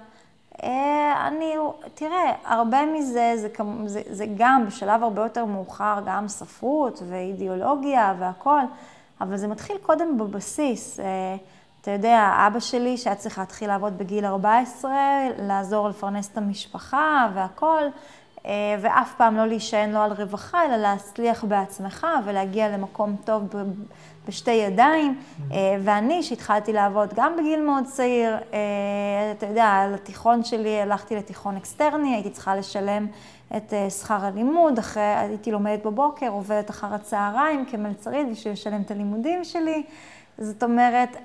אני, תראה, הרבה מזה, זה גם בשלב הרבה יותר מאוחר, גם ספרות ואידיאולוגיה והכל, אבל זה מתחיל קודם בבסיס. אתה יודע, אבא שלי שהיה צריך להתחיל לעבוד בגיל 14, לעזור לפרנס את המשפחה והכל, ואף פעם לא להישען לא על רווחה, אלא להצליח בעצמך ולהגיע למקום טוב בשתי ידיים. ואני שהתחלתי לעבוד גם בגיל מאוד צעיר, אתה יודע, לתיכון שלי, הלכתי לתיכון אקסטרני, הייתי צריכה לשלם את שכר הלימוד, הייתי לומדת בבוקר, עובדת אחר הצהריים כמלצרית בשביל לשלם את הלימודים שלי. זאת אומרת,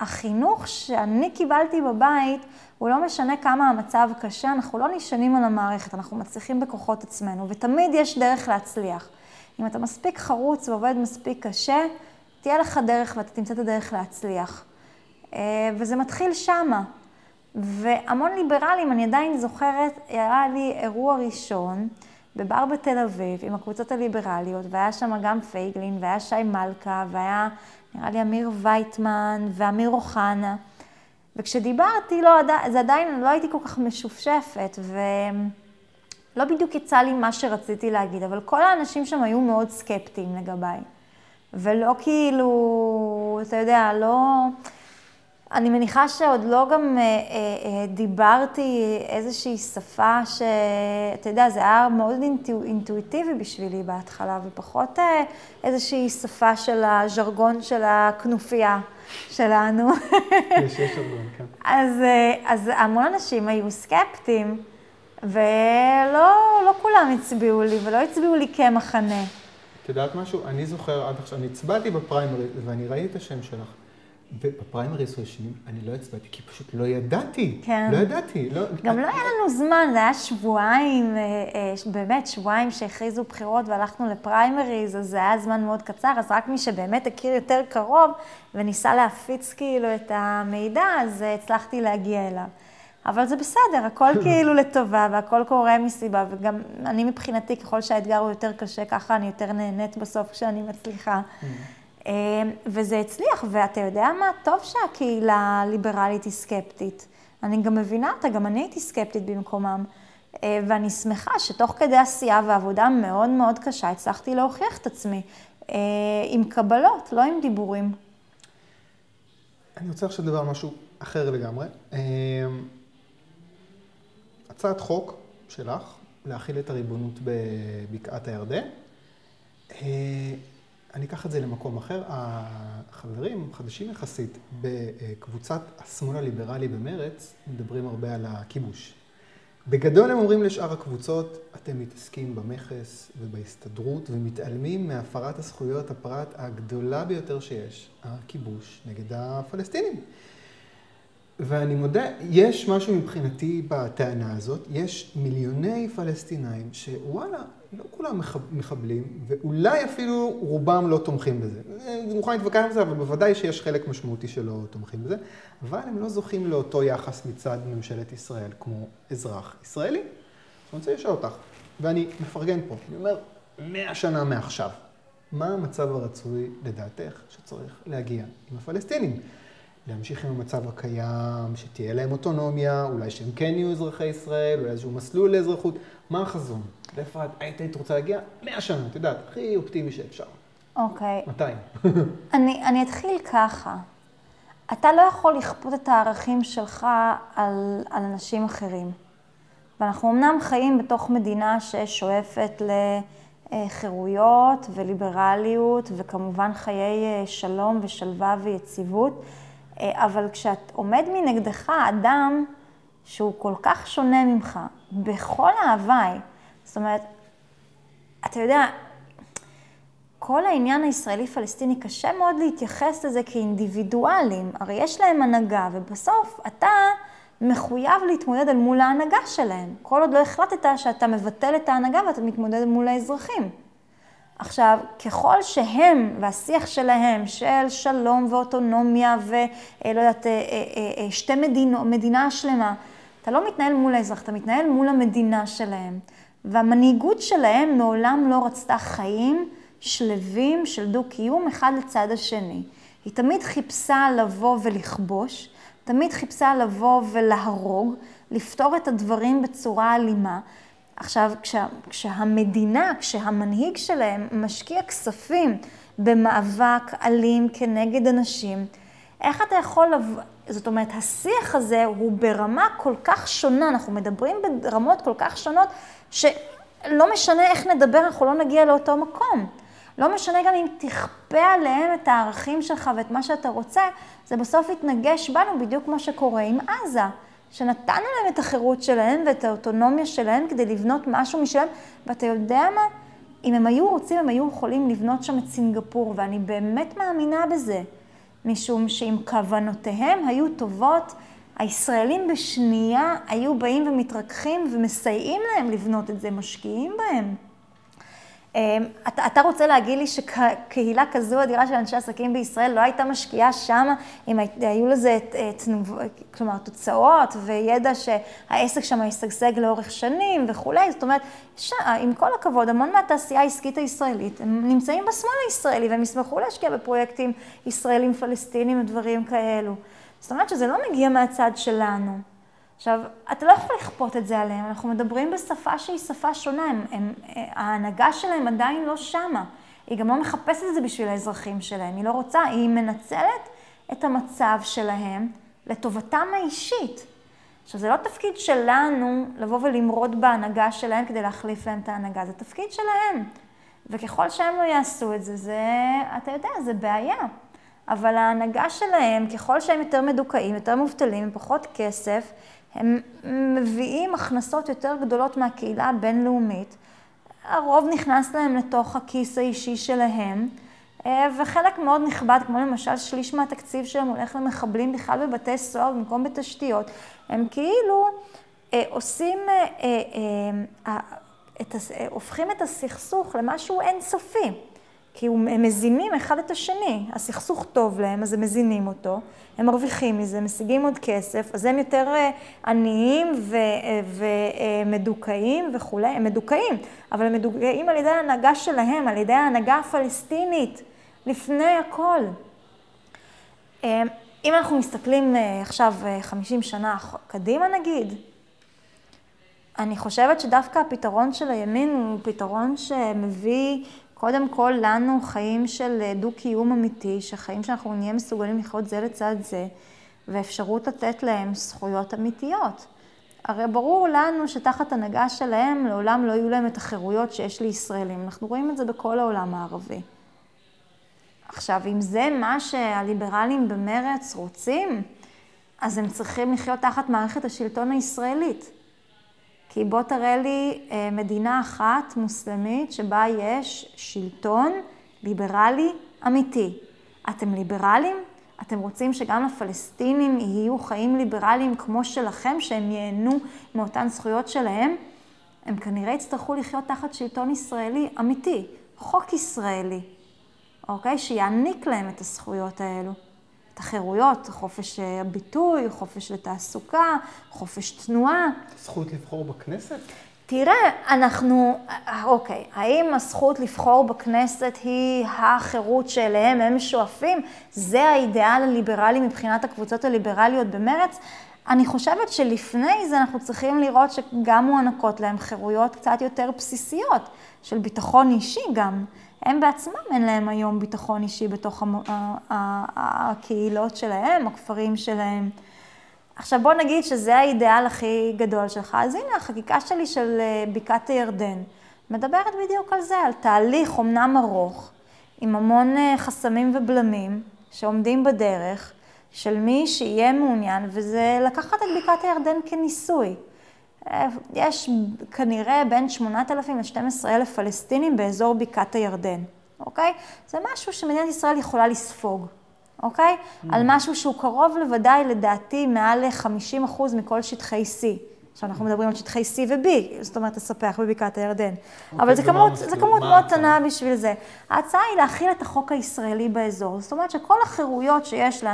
החינוך שאני קיבלתי בבית, הוא לא משנה כמה המצב קשה, אנחנו לא נשענים על המערכת, אנחנו מצליחים בכוחות עצמנו, ותמיד יש דרך להצליח. אם אתה מספיק חרוץ ועובד מספיק קשה, תהיה לך דרך ואתה תמצא את הדרך להצליח. וזה מתחיל שמה. והמון ליברלים, אני עדיין זוכרת, היה לי אירוע ראשון, בבר בתל אביב, עם הקבוצות הליברליות, והיה שם גם פייגלין, והיה שי מלכה, והיה... נראה לי אמיר וייטמן ואמיר אוחנה. וכשדיברתי, זה עדיין לא הייתי כל כך משופשפת, ולא בדיוק יצא לי מה שרציתי להגיד, אבל כל האנשים שם היו מאוד סקפטיים לגביי. ולא כאילו, אתה יודע, לא... אני מניחה שעוד לא גם דיברתי איזושהי שפה ש... אתה יודע, זה היה מאוד אינטואיטיבי בשבילי בהתחלה, ופחות איזושהי שפה של הז'רגון של הכנופיה שלנו. יש ז'רגון, כן. אז המון אנשים היו סקפטיים, ולא כולם הצביעו לי, ולא הצביעו לי כמחנה. את יודעת משהו? אני זוכר עד עכשיו, אני הצבעתי בפריימרי, ואני ראיתי את השם שלך. בפריימריס ראשונים אני לא הצבעתי, כי פשוט לא ידעתי. כן. לא ידעתי. גם לא היה לנו זמן, זה היה שבועיים, באמת שבועיים שהכריזו בחירות והלכנו לפריימריס, אז זה היה זמן מאוד קצר, אז רק מי שבאמת הכיר יותר קרוב וניסה להפיץ כאילו את המידע, אז הצלחתי להגיע אליו. אבל זה בסדר, הכל כאילו לטובה והכל קורה מסיבה, וגם אני מבחינתי, ככל שהאתגר הוא יותר קשה, ככה אני יותר נהנית בסוף כשאני מצליחה. וזה הצליח, ואתה יודע מה? טוב שהקהילה הליברלית היא סקפטית. אני גם מבינה אותה, גם אני הייתי סקפטית במקומם. ואני שמחה שתוך כדי עשייה ועבודה מאוד מאוד קשה, הצלחתי להוכיח את עצמי. עם קבלות, לא עם דיבורים. אני רוצה עכשיו לדבר על משהו אחר לגמרי. הצעת חוק שלך, להחיל את הריבונות בבקעת הירדן. אני אקח את זה למקום אחר. החברים, חדשים יחסית, בקבוצת השמאל הליברלי במרץ, מדברים הרבה על הכיבוש. בגדול הם אומרים לשאר הקבוצות, אתם מתעסקים במחס ובהסתדרות, ומתעלמים מהפרת הזכויות הפרט הגדולה ביותר שיש, הכיבוש נגד הפלסטינים. ואני מודה, יש משהו מבחינתי בטענה הזאת, יש מיליוני פלסטינאים שוואלה, לא כולם מחבלים, ואולי אפילו רובם לא תומכים בזה. נוכל להתווכח עם זה, אבל בוודאי שיש חלק משמעותי שלא תומכים בזה, אבל הם לא זוכים לאותו יחס מצד ממשלת ישראל כמו אזרח ישראלי. אני רוצה לשאול אותך, ואני מפרגן פה, אני אומר 100 שנה מעכשיו. מה המצב הרצוי לדעתך שצריך להגיע עם הפלסטינים? להמשיך עם המצב הקיים, שתהיה להם אוטונומיה, אולי שהם כן יהיו אזרחי ישראל, אולי איזשהו מסלול לאזרחות. מה החזון? לאיפה היית רוצה להגיע? 100 שנה, את יודעת, הכי אופטימי שאפשר. אוקיי. 200. אני אתחיל ככה. אתה לא יכול לכפות את הערכים שלך על אנשים אחרים. ואנחנו אמנם חיים בתוך מדינה ששואפת לחירויות וליברליות, וכמובן חיי שלום ושלווה ויציבות, אבל כשאת עומד מנגדך אדם שהוא כל כך שונה ממך, בכל ההווי, זאת אומרת, אתה יודע, כל העניין הישראלי-פלסטיני קשה מאוד להתייחס לזה כאינדיבידואלים, הרי יש להם הנהגה, ובסוף אתה מחויב להתמודד אל מול ההנהגה שלהם. כל עוד לא החלטת שאתה מבטל את ההנהגה ואתה מתמודד מול האזרחים. עכשיו, ככל שהם והשיח שלהם של שלום ואוטונומיה ולא יודעת, שתי מדינה שלמה, אתה לא מתנהל מול האזרח, אתה מתנהל מול המדינה שלהם. והמנהיגות שלהם מעולם לא רצתה חיים שלבים של דו-קיום אחד לצד השני. היא תמיד חיפשה לבוא ולכבוש, תמיד חיפשה לבוא ולהרוג, לפתור את הדברים בצורה אלימה. עכשיו, כשהמדינה, כשהמנהיג שלהם משקיע כספים במאבק אלים כנגד אנשים, איך אתה יכול לבוא, זאת אומרת, השיח הזה הוא ברמה כל כך שונה, אנחנו מדברים ברמות כל כך שונות, שלא משנה איך נדבר, אנחנו לא נגיע לאותו מקום. לא משנה גם אם תכפה עליהם את הערכים שלך ואת מה שאתה רוצה, זה בסוף יתנגש בנו בדיוק מה שקורה עם עזה, שנתנו להם את החירות שלהם ואת האוטונומיה שלהם כדי לבנות משהו משלהם, ואתה יודע מה? אם הם היו רוצים, הם היו יכולים לבנות שם את סינגפור, ואני באמת מאמינה בזה, משום שאם כוונותיהם היו טובות, הישראלים בשנייה היו באים ומתרככים ומסייעים להם לבנות את זה, משקיעים בהם. אתה רוצה להגיד לי שקהילה כזו אדירה של אנשי עסקים בישראל לא הייתה משקיעה שם, אם היו לזה כלומר, תוצאות וידע שהעסק שם ישגשג לאורך שנים וכו'. זאת אומרת, עם כל הכבוד, המון מהתעשייה העסקית הישראלית, הם נמצאים בשמאל הישראלי והם ישמחו להשקיע בפרויקטים ישראלים, פלסטינים ודברים כאלו. זאת אומרת שזה לא מגיע מהצד שלנו. עכשיו, אתה לא יכול לכפות את זה עליהם, אנחנו מדברים בשפה שהיא שפה שונה, ההנהגה שלהם עדיין לא שמה. היא גם לא מחפשת את זה בשביל האזרחים שלהם, היא לא רוצה, היא מנצלת את המצב שלהם לטובתם האישית. עכשיו, זה לא תפקיד שלנו לבוא ולמרוד בהנהגה שלהם כדי להחליף להם את ההנהגה, זה תפקיד שלהם. וככל שהם לא יעשו את זה, אתה יודע, זה בעיה. אבל ההנהגה שלהם, ככל שהם יותר מדוכאים, יותר מובטלים, פחות כסף, הם מביאים הכנסות יותר גדולות מהקהילה הבינלאומית. הרוב נכנס להם לתוך הכיס האישי שלהם, וחלק מאוד נכבד, כמו למשל שליש מהתקציב שלהם הולך למחבלים בכלל בבתי סוהר, במקום בתשתיות. הם כאילו עושים, הופכים את הסכסוך למשהו אינסופי. כי הם מזינים אחד את השני, הסכסוך טוב להם, אז הם מזינים אותו, הם מרוויחים מזה, משיגים עוד כסף, אז הם יותר עניים ומדוכאים וכו', הם מדוכאים, אבל הם מדוכאים על ידי ההנהגה שלהם, על ידי ההנהגה הפלסטינית, לפני הכל. אם אנחנו מסתכלים עכשיו 50 שנה קדימה נגיד, אני חושבת שדווקא הפתרון של הימין הוא פתרון שמביא קודם כל, לנו חיים של דו-קיום אמיתי, שחיים שאנחנו נהיה מסוגלים לחיות זה לצד זה, ואפשרות לתת להם זכויות אמיתיות. הרי ברור לנו שתחת הנהגה שלהם, לעולם לא יהיו להם את החירויות שיש לישראלים. אנחנו רואים את זה בכל העולם הערבי. עכשיו, אם זה מה שהליברלים במרץ רוצים, אז הם צריכים לחיות תחת מערכת השלטון הישראלית. כי בוא תראה לי מדינה אחת מוסלמית שבה יש שלטון ליברלי אמיתי. אתם ליברלים? אתם רוצים שגם הפלסטינים יהיו חיים ליברליים כמו שלכם, שהם ייהנו מאותן זכויות שלהם? הם כנראה יצטרכו לחיות תחת שלטון ישראלי אמיתי, חוק ישראלי, אוקיי? שיעניק להם את הזכויות האלו. החירויות, חופש הביטוי, חופש לתעסוקה, חופש תנועה. זכות לבחור בכנסת? תראה, אוקיי, האם הזכות לבחור בכנסת היא החירות שאליהם הם שואפים? זה האידיאל הליברלי מבחינת הקבוצות הליברליות במרץ? אני חושבת שלפני זה אנחנו צריכים לראות שגם מוענקות להם חירויות קצת יותר בסיסיות, של ביטחון אישי גם. הם בעצמם אין להם היום ביטחון אישי בתוך הקהילות שלהם, הכפרים שלהם. עכשיו בוא נגיד שזה האידיאל הכי גדול שלך, אז הנה החקיקה שלי של בקעת הירדן. מדברת בדיוק על זה, על תהליך אומנם ארוך, עם המון חסמים ובלמים שעומדים בדרך, של מי שיהיה מעוניין, וזה לקחת את בקעת הירדן כניסוי. יש כנראה בין 8,000 ל-12,000 פלסטינים באזור בקעת הירדן, אוקיי? זה משהו שמדינת ישראל יכולה לספוג, אוקיי? על משהו שהוא קרוב לוודאי לדעתי מעל 50% מכל שטחי C. עכשיו אנחנו מדברים על שטחי C ו-B, זאת אומרת, הספח בבקעת הירדן. אבל זה כמות מאוד קטנה בשביל זה. ההצעה היא להכיל את החוק הישראלי באזור. זאת אומרת שכל החירויות שיש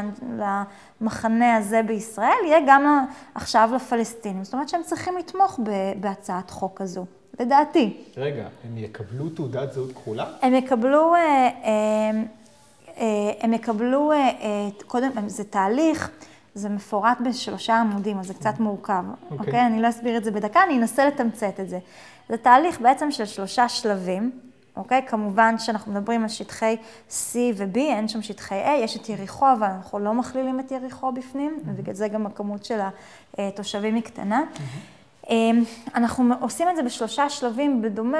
למחנה הזה בישראל, יהיה גם עכשיו לפלסטינים. זאת אומרת שהם צריכים לתמוך בהצעת חוק הזו, לדעתי. רגע, הם יקבלו תעודת זהות כחולה? הם יקבלו, קודם, זה תהליך, זה מפורט בשלושה עמודים, אז זה קצת מורכב, אוקיי? אני לא אסביר את זה בדקה, אני אנסה לתמצת את זה. זה תהליך בעצם של שלושה שלבים, אוקיי? כמובן שאנחנו מדברים על שטחי C ו-B, אין שם שטחי A, יש את יריחו, אבל אנחנו לא מכלילים את יריחו בפנים, ובגלל זה גם הכמות של התושבים היא קטנה. אנחנו עושים את זה בשלושה שלבים, בדומה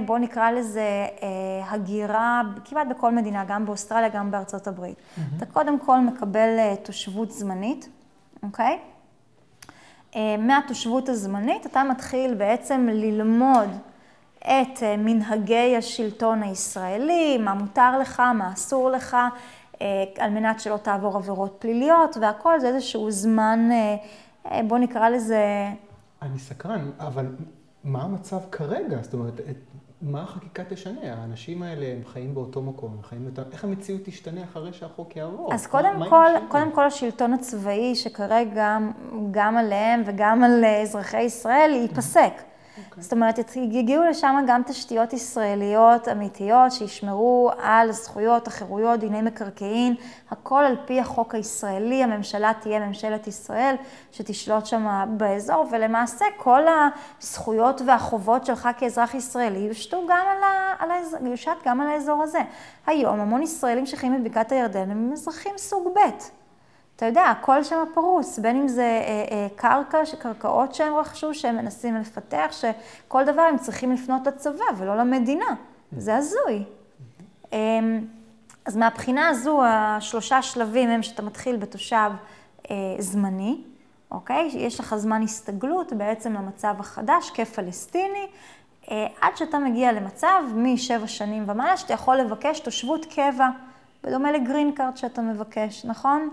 לבוא נקרא לזה הגירה כמעט בכל מדינה, גם באוסטרליה, גם בארצות הברית. אתה קודם כל מקבל תושבות זמנית, אוקיי? מהתושבות הזמנית אתה מתחיל בעצם ללמוד את מנהגי השלטון הישראלי, מה מותר לך, מה אסור לך, על מנת שלא תעבור עבירות פליליות, והכל זה איזשהו זמן, בוא נקרא לזה... אני סקרן, אבל מה המצב כרגע? זאת אומרת, מה החקיקה תשנה? האנשים האלה הם חיים באותו מקום, איך המציאות תשתנה אחרי שהחוק יעבור? אז קודם כל השלטון הצבאי שכרגע גם עליהם וגם על אזרחי ישראל ייפסק. זאת אומרת, הגיעו לשם גם תשתיות ישראליות אמיתיות שישמרו על זכויות, החירויות, דיני מקרקעין, הכל על פי החוק הישראלי, הממשלה תהיה ממשלת ישראל שתשלוט שם באזור, ולמעשה כל הזכויות והחובות שלך כאזרח ישראלי יושת גם על האזור הזה. היום המון ישראלים שחיים בבקעת הירדן הם אזרחים סוג ב'. אתה יודע, הכל שם הפרוס, בין אם זה קרקע, שקרקעות שהם רכשו, שהם מנסים לפתח, שכל דבר הם צריכים לפנות לצבא ולא למדינה. זה הזוי. אז מהבחינה הזו, השלושה שלבים הם שאתה מתחיל בתושב זמני, אוקיי? יש לך זמן הסתגלות בעצם למצב החדש כפלסטיני, עד שאתה מגיע למצב מ-7 שנים ומעלה, שאתה יכול לבקש תושבות קבע, בדומה לגרין קארד שאתה מבקש, נכון?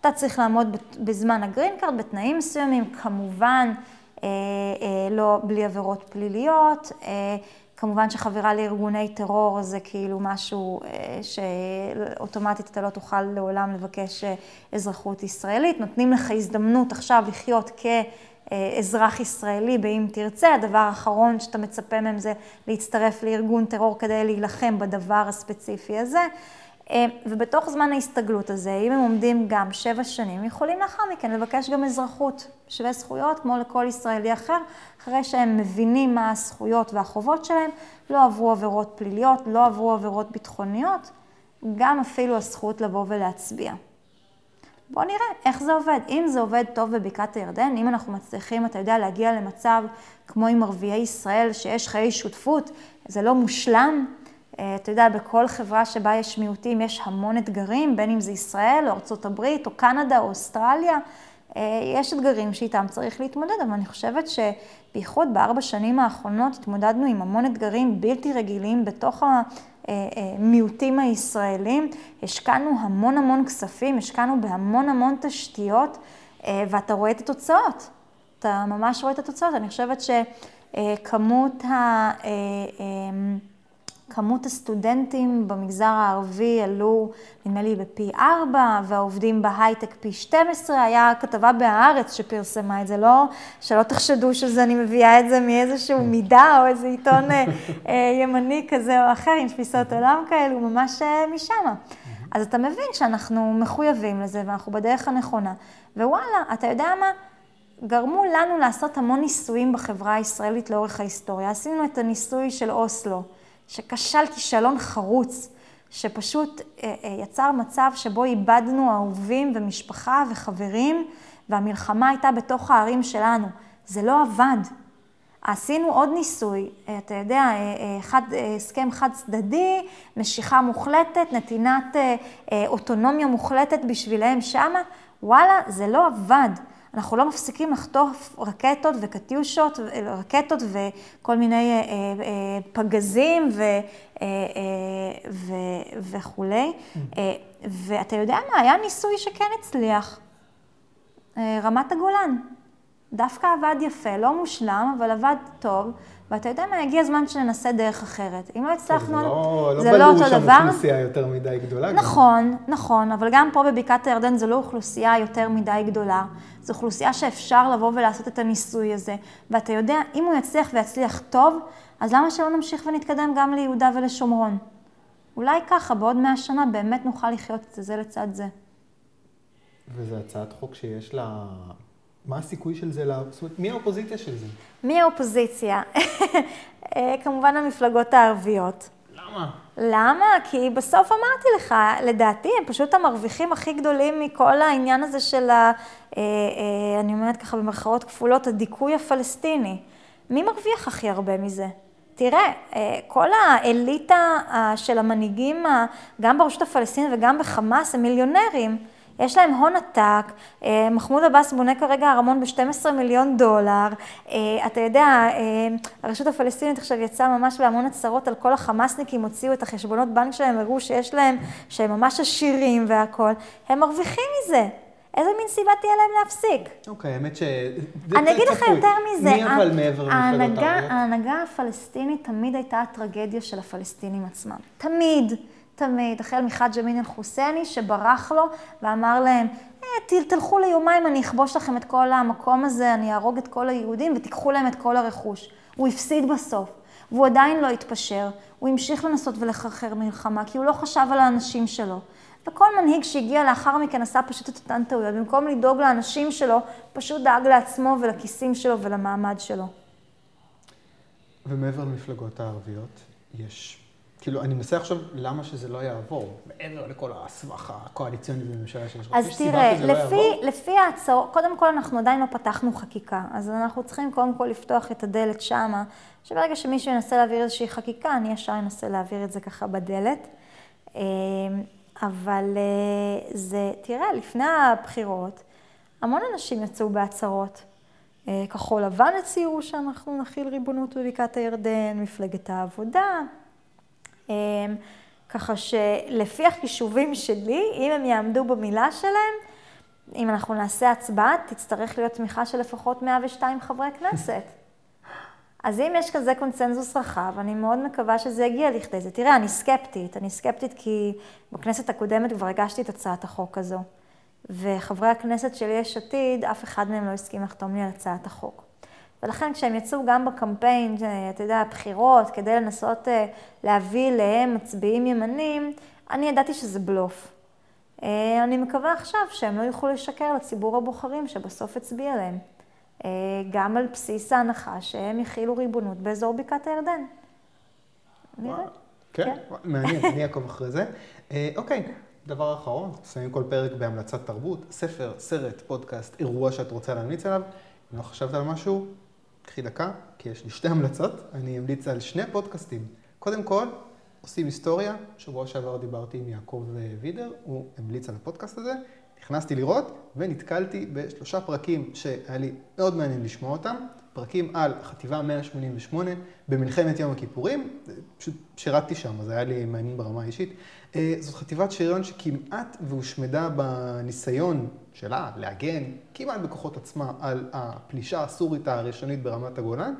אתה צריך לעמוד בזמן הגרינקארד, בתנאים מסוימים, כמובן, לא בלי עבירות פליליות, כמובן שחבירה לארגוני טרור זה כאילו משהו שאוטומטית אתה לא תוכל לעולם לבקש אזרחות ישראלית, נותנים לך הזדמנות עכשיו לחיות כאזרח ישראלי, באם תרצה, הדבר האחרון שאתה מצפה מהם זה להצטרף לארגון טרור כדי להילחם בדבר הספציפי הזה, ובתוך זמן ההסתגלות הזה, אם הם עומדים גם 7 שנים, יכולים לאחר מכן לבקש גם אזרחות שווה זכויות, כמו לכל ישראלי אחר, אחרי שהם מבינים מה הזכויות והחובות שלהם, לא עברו עבירות פליליות, לא עברו עבירות ביטחוניות, גם אפילו הזכות לבוא ולהצביע. בואו נראה איך זה עובד. אם זה עובד טוב בבקעת הירדן, אם אנחנו מצליחים, אתה יודע, להגיע למצב כמו עם ערביי ישראל, שיש חיי שותפות, זה לא מושלם, אתה יודע, בכל חברה שבה יש מיעוטים, יש המון אתגרים, בין אם זה ישראל, או ארצות הברית, או קנדה, או אוסטרליה. יש אתגרים שאיתם צריך להתמודד, אבל אני חושבת שבייחוד ב4 שנים האחרונות התמודדנו עם המון אתגרים בלתי רגילים בתוך המיעוטים הישראלים. השקענו המון כספים, השקענו בהמון תשתיות, ואתה רואה את התוצאות. אתה ממש רואה את התוצאות. אני חושבת שכמות כמות הסטודנטים במגזר הערבי עלו, נדמה לי, ב-4, והעובדים בהייטק ב-12, היה כתבה בהארץ שפרסמה את זה, לא, שלא תחשדו שזה, אני מביאה את זה מאיזשהו מידע או איזה עיתון ימני כזה או אחר, עם שפיסות עולם כאלו, ממש משם. אז אתה מבין שאנחנו מחויבים לזה ואנחנו בדרך הנכונה, ווואלה, אתה יודע מה? גרמו לנו לעשות המון ניסויים בחברה הישראלית לאורך ההיסטוריה. עשינו את הניסוי של אוסלו, שכשל כישלון חרוץ, שפשוט יצר מצב שבו איבדנו אהובים ומשפחה וחברים, והמלחמה הייתה בתוך הערים שלנו. זה לא עבד. עשינו עוד ניסוי, אתה יודע, הסכם חד צדדי, משיכה מוחלטת, נתינת אוטונומיה מוחלטת בשבילהם שמה, וואלה, זה לא עבד. אנחנו לא מפסיקים לחטוף רקטות וקטיושות, רקטות וכל מיני פגזים וכולי. ואתה יודע מה, היה ניסוי שכן הצליח. רמת הגולן. דווקא עבד יפה, לא מושלם, אבל עבד טוב. ואתה יודע מה, הגיע הזמן שננסה דרך אחרת. אם לא הצלחנו, זה לא אותו דבר. לא בלעו שם אוכלוסייה יותר מדי גדולה. נכון, נכון, אבל גם פה בבקעת הירדן זה לא אוכלוסייה יותר מדי גדולה. זו אוכלוסייה שאפשר לבוא ולעשות את הניסוי הזה. ואתה יודע, אם הוא יצליח ויצליח טוב, אז למה שלא נמשיך ונתקדם גם ליהודה ולשומרון? אולי ככה, בעוד 100 שנה באמת נוכל לחיות את זה לצד זה. וזו הצעת חוק שיש לה... מה הסיכוי של זה? זאת אומרת, מי האופוזיציה של זה? מי האופוזיציה? כמובן המפלגות הערביות. למה? למה? כי בסוף אמרתי לך, לדעתי, הם פשוט המרוויחים הכי גדולים מכל העניין הזה של, אני אומרת ככה במרכאות כפולות, הדיכוי הפלסטיני. מי מרוויח הכי הרבה מזה? תראה, כל האליטה של המנהיגים, גם ברשות הפלסטינית וגם בחמאס, הם מיליונרים. יש להם הון עתק, מחמוד עבאס בונה כרגע הרמון ב$12 מיליון, אתה יודע, הרשות הפלסטינית עכשיו יצאה ממש בהמון הצהרות על כל החמאסניקים, הוציאו את החשבונות בנק שלהם, הראו שיש להם, שהם ממש עשירים והכל, הם מרוויחים מזה. איזה מין סיבה תהיה להם להפסיק? אוקיי, האמת ש... אני אגיד לך יותר מזה. מי אבל מעבר למפלגות הערביות? ההנהגה הפלסטינית תמיד הייתה הטרגדיה של הפלסטינים עצמם. תמיד. תמיד, החל מחאג' אמין אל-חוסייני שברח לו ואמר להם, תלכו ליומיים, אני אכבוש לכם את כל המקום הזה, אני ארוג את כל היהודים ותיקחו להם את כל הרכוש. הוא הפסיד בסוף, והוא עדיין לא התפשר, הוא המשיך לנסות ולחרחר מלחמה, כי הוא לא חשב על האנשים שלו. וכל מנהיג שהגיע לאחר מכן עשה פשוט את אותן טעויות, במקום לדאוג לאנשים שלו, פשוט דאג לעצמו ולכיסים שלו ולמעמד שלו. ומעבר למפלגות הערביות יש... כאילו, אני מנסה עכשיו למה שזה לא יעבור, מעבר לכל הסבכה הקואליציונית בממשלה שיש. אז תראה, לפי ההצעות, קודם כל אנחנו עדיין לא פתחנו חקיקה, אז אנחנו צריכים קודם כל לפתוח את הדלת שמה, שברגע שמישהו ינסה להעביר איזושהי חקיקה, אני ישר אנסה להעביר את זה ככה בדלת. אבל זה, תראה, לפני הבחירות, המון אנשים יצאו בהצהרות. כחול לבן הציעו שאנחנו נחיל ריבונות בבקעת הירדן, מפלגת העבודה, ככה שלפי החישובים שלי, אם הם יעמדו במילה שלהם, אם אנחנו נעשה הצבעה, תצטרך להיות תמיכה של לפחות 102 חברי כנסת. אז אם יש כזה קונצנזוס רחב, אני מאוד מקווה שזה יגיע לכדי זה. תראה, אני סקפטית כי בכנסת הקודמת כבר הגשתי את הצעת החוק הזו. וחברי הכנסת שלי יש עתיד, אף אחד מהם לא הסכים לחתום לי על הצעת החוק. ולכן כשהם יצאו גם בקמפיין, אתה יודע, הבחירות, כדי לנסות להביא להם מצביעים ימנים, אני ידעתי שזה בלוף. אני מקווה עכשיו שהם לא יוכלו לשקר לציבור הבוחרים שבסוף הצביע להם. גם על בסיס ההנחה שהם יחילו ריבונות באזור בקעת הירדן. נראה? כן, מעניין, אני אעקוב אחרי זה. אוקיי. דבר אחרון, שמים כל פרק בהמלצת תרבות, ספר, סרט, פודקאסט, אירוע שאת רוצה להמליץ עליו. אם לא חשבת על משהו, קחי דקה, כי יש לי 2 המלצות. אני אמליץ על 2 פודקאסטים. קודם כל, עושים היסטוריה. שבוע שעבר דיברתי עם יעקב ווידר, הוא המליץ על הפודקאסט הזה. נכנסתי לראות ונתקלתי ב3 פרקים שהיה לי מאוד מעניין לשמוע אותם. פרקים על חטיבה 188 במלחמת יום הכיפורים. פשוט שירתתי שם, אז היה לי מעניין ברמה האישית. זאת חטיבת שריון שכמעט והושמדה בניסיון שלה להגן כמעט בכוחות עצמה על הפלישה הסורית הראשונית ברמת הגולן.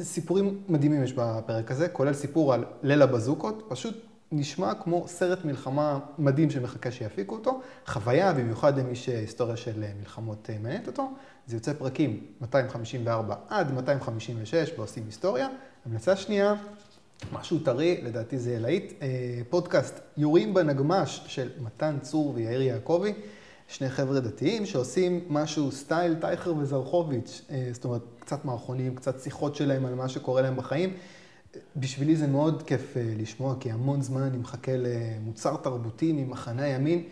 סיפורים מדהימים יש בפרק הזה, כולל סיפור על ליל הבזוקות, פשוט נשמע כמו סרט מלחמה מדהים שמחכה שיפיקו אותו, חוויה במיוחד למי שהיסטוריה של מלחמות מעניינת אותו. זה יוצא פרקים 254 עד 256 בעושים היסטוריה. המלצה שנייה, משהו טרי, לדעתי זה להיט, פודקאסט יורים בנגמש של מתן צור ויאיר יעקבי, 2 חבר'ה דתיים שעושים משהו סטייל טייכר וזרחוביץ', זאת אומרת קצת מערכונים, קצת שיחות שלהם על מה שקורה להם בחיים. בשבילי זה מאוד כיף לשמוע, כי המון זמן אני מחכה למוצר תרבותי ממחנה ימין,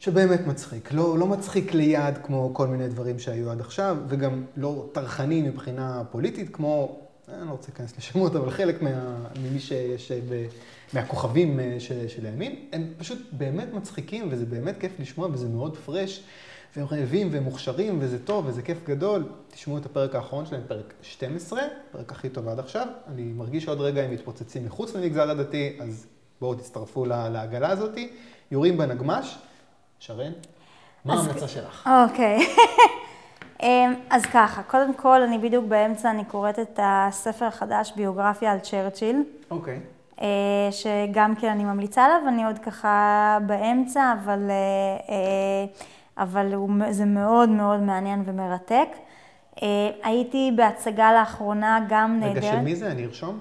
שבאמת מצחיק, לא מצחיק ליד כמו כל מיני דברים שהיו עד עכשיו, וגם לא תרחני מבחינה פוליטית כמו... אני לא רוצה להיכנס לשמות, אבל חלק ממי שיש מהכוכבים של הימין, הם פשוט באמת מצחיקים, וזה באמת כיף לשמוע, וזה מאוד פרש, והם רעבים והם מוכשרים, וזה טוב, וזה כיף גדול. תשמעו את הפרק האחרון שלהם, פרק 12, פרק הכי טוב עד עכשיו. אני מרגיש שעוד רגע הם מתפוצצים מחוץ למגזר הדתי, אז בואו תצטרפו להגלה הזאת. יורים בנגמש. שרן, מה ההמלצה שלך? אוקיי. אז ככה, קודם כל, אני בדיוק באמצע, אני קוראת את הספר החדש, ביוגרפיה על צ'רצ'יל. אוקיי. שגם כן אני ממליצה עליו, אני עוד ככה באמצע, אבל זה מאוד מאוד מעניין ומרתק. הייתי בהצגה לאחרונה גם נהדרת. רגע, של מי זה? אני ארשום?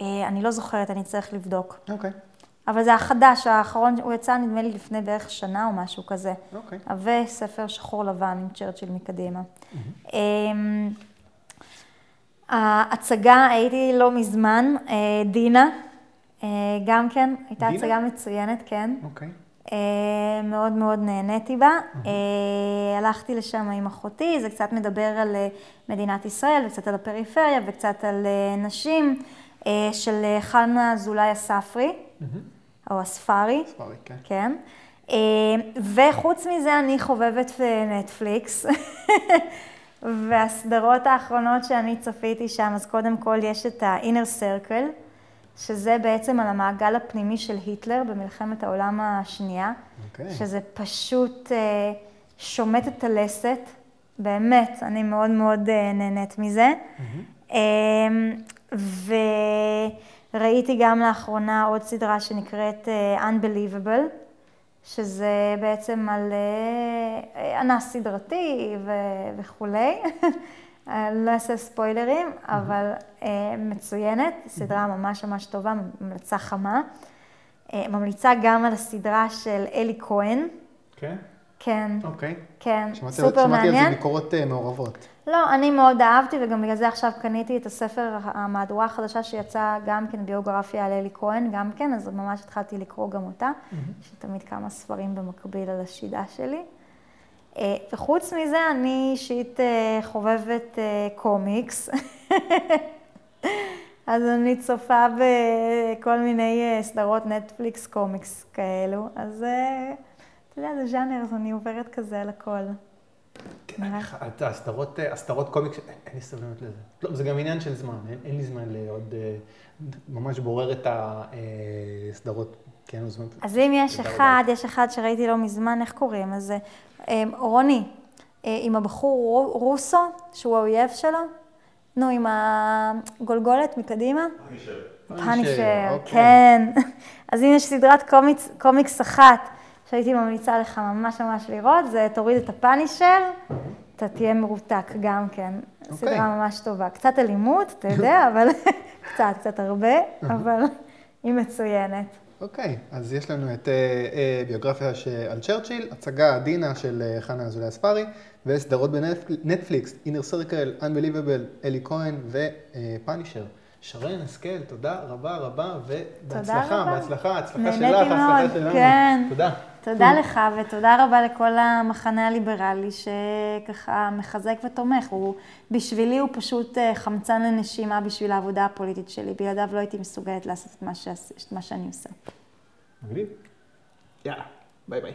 אני לא זוכרת, אני צריך לבדוק. אוקיי. אבל זה החדש, האחרון, הוא יצא נדמה לי לפני בערך שנה או משהו כזה. אוקיי. וספר שחור לבן עם צ'רצ'יל מקדימה. ההצגה, הייתי לא מזמן, דינה, גם כן, הייתה הצגה מצוינת, כן. אוקיי. מאוד מאוד נהניתי בה. הלכתי לשם עם אחותי, זה קצת מדבר על מדינת ישראל, וקצת על הפריפריה, וקצת על נשים, של חנה זולאי הספרי, או הספרי. הספרי, כן. כן. וחוץ מזה אני חובבת נטפליקס, והסדרות האחרונות שאני צפיתי שם, אז קודם כל יש את ה-Inner Circle, שזה בעצם על המעגל הפנימי של היטלר במלחמת העולם השנייה, שזה פשוט שומט את הלסת, באמת, אני מאוד מאוד נהנית מזה. וראיתי גם לאחרונה עוד סדרה שנקראת Unbelievable, שזה בעצם על אנס סדרתי וכולי. לא אעשה ספוילרים, אבל מצוינת, סדרה ממש ממש טובה, ממליצה חמה. ממליצה גם על הסדרה של אלי כהן. כן? כן. אוקיי. כן, סופר מעניין. שמעתי על זה ביקורות מעורבות. לא, אני מאוד אהבתי, וגם בגלל זה עכשיו קניתי את הספר, המהדורה החדשה שיצאה גם כן, ביוגרפיה על אלי כהן, גם כן, אז ממש התחלתי לקרוא גם אותה, שתמיד כמה ספרים במקביל על השידה שלי. וחוץ מזה, אני אישית חובבת קומיקס, אז אני צופה בכל מיני סדרות נטפליקס קומיקס כאלו, אז אתה יודע, זה ז'אנר, אז אני עוברת כזה על הכל. כן, הסדרות קומיקס, אין לי סבלנות לזה. לא, זה גם עניין של זמן, אין לי זמן לעוד, ממש בורר את הסדרות. אז אם יש אחד, יש אחד שראיתי לא מזמן, איך קוראים? אז רוני, עם הבחור רוסו, שהוא האויב שלו, נו, עם הגולגולת מקדימה. פאנישר, כן. אז אם יש סדרת קומיקס אחת שהייתי ממליצה לך ממש ממש לראות, זה תוריד את הפאנישר, אתה תהיה מרותק גם כן. סדרה ממש טובה. קצת אלימות, אתה יודע, אבל קצת הרבה, אבל היא מצוינת. אוקיי, אז יש לנו את ביוגרפיה על צ'רצ'יל, הצגה דינה של חנה זולאי הספרי, וסדרות בנטפליקס, Inner Circle, Unbelievable, אלי כהן ופאנישר. שרן השכל, תודה רבה רבה, ובהצלחה, הצלחה שלך, הצלחה שלנו. כן. תודה. תודה לך, ותודה רבה לכל המחנה הליברלי שככה מחזק ותומך. בשבילי הוא פשוט חמצן לנשימה בשביל העבודה הפוליטית שלי. בלעדיו לא הייתי מסוגלת לעשות את מה שאני עושה. מגניב. יאללה, ביי ביי.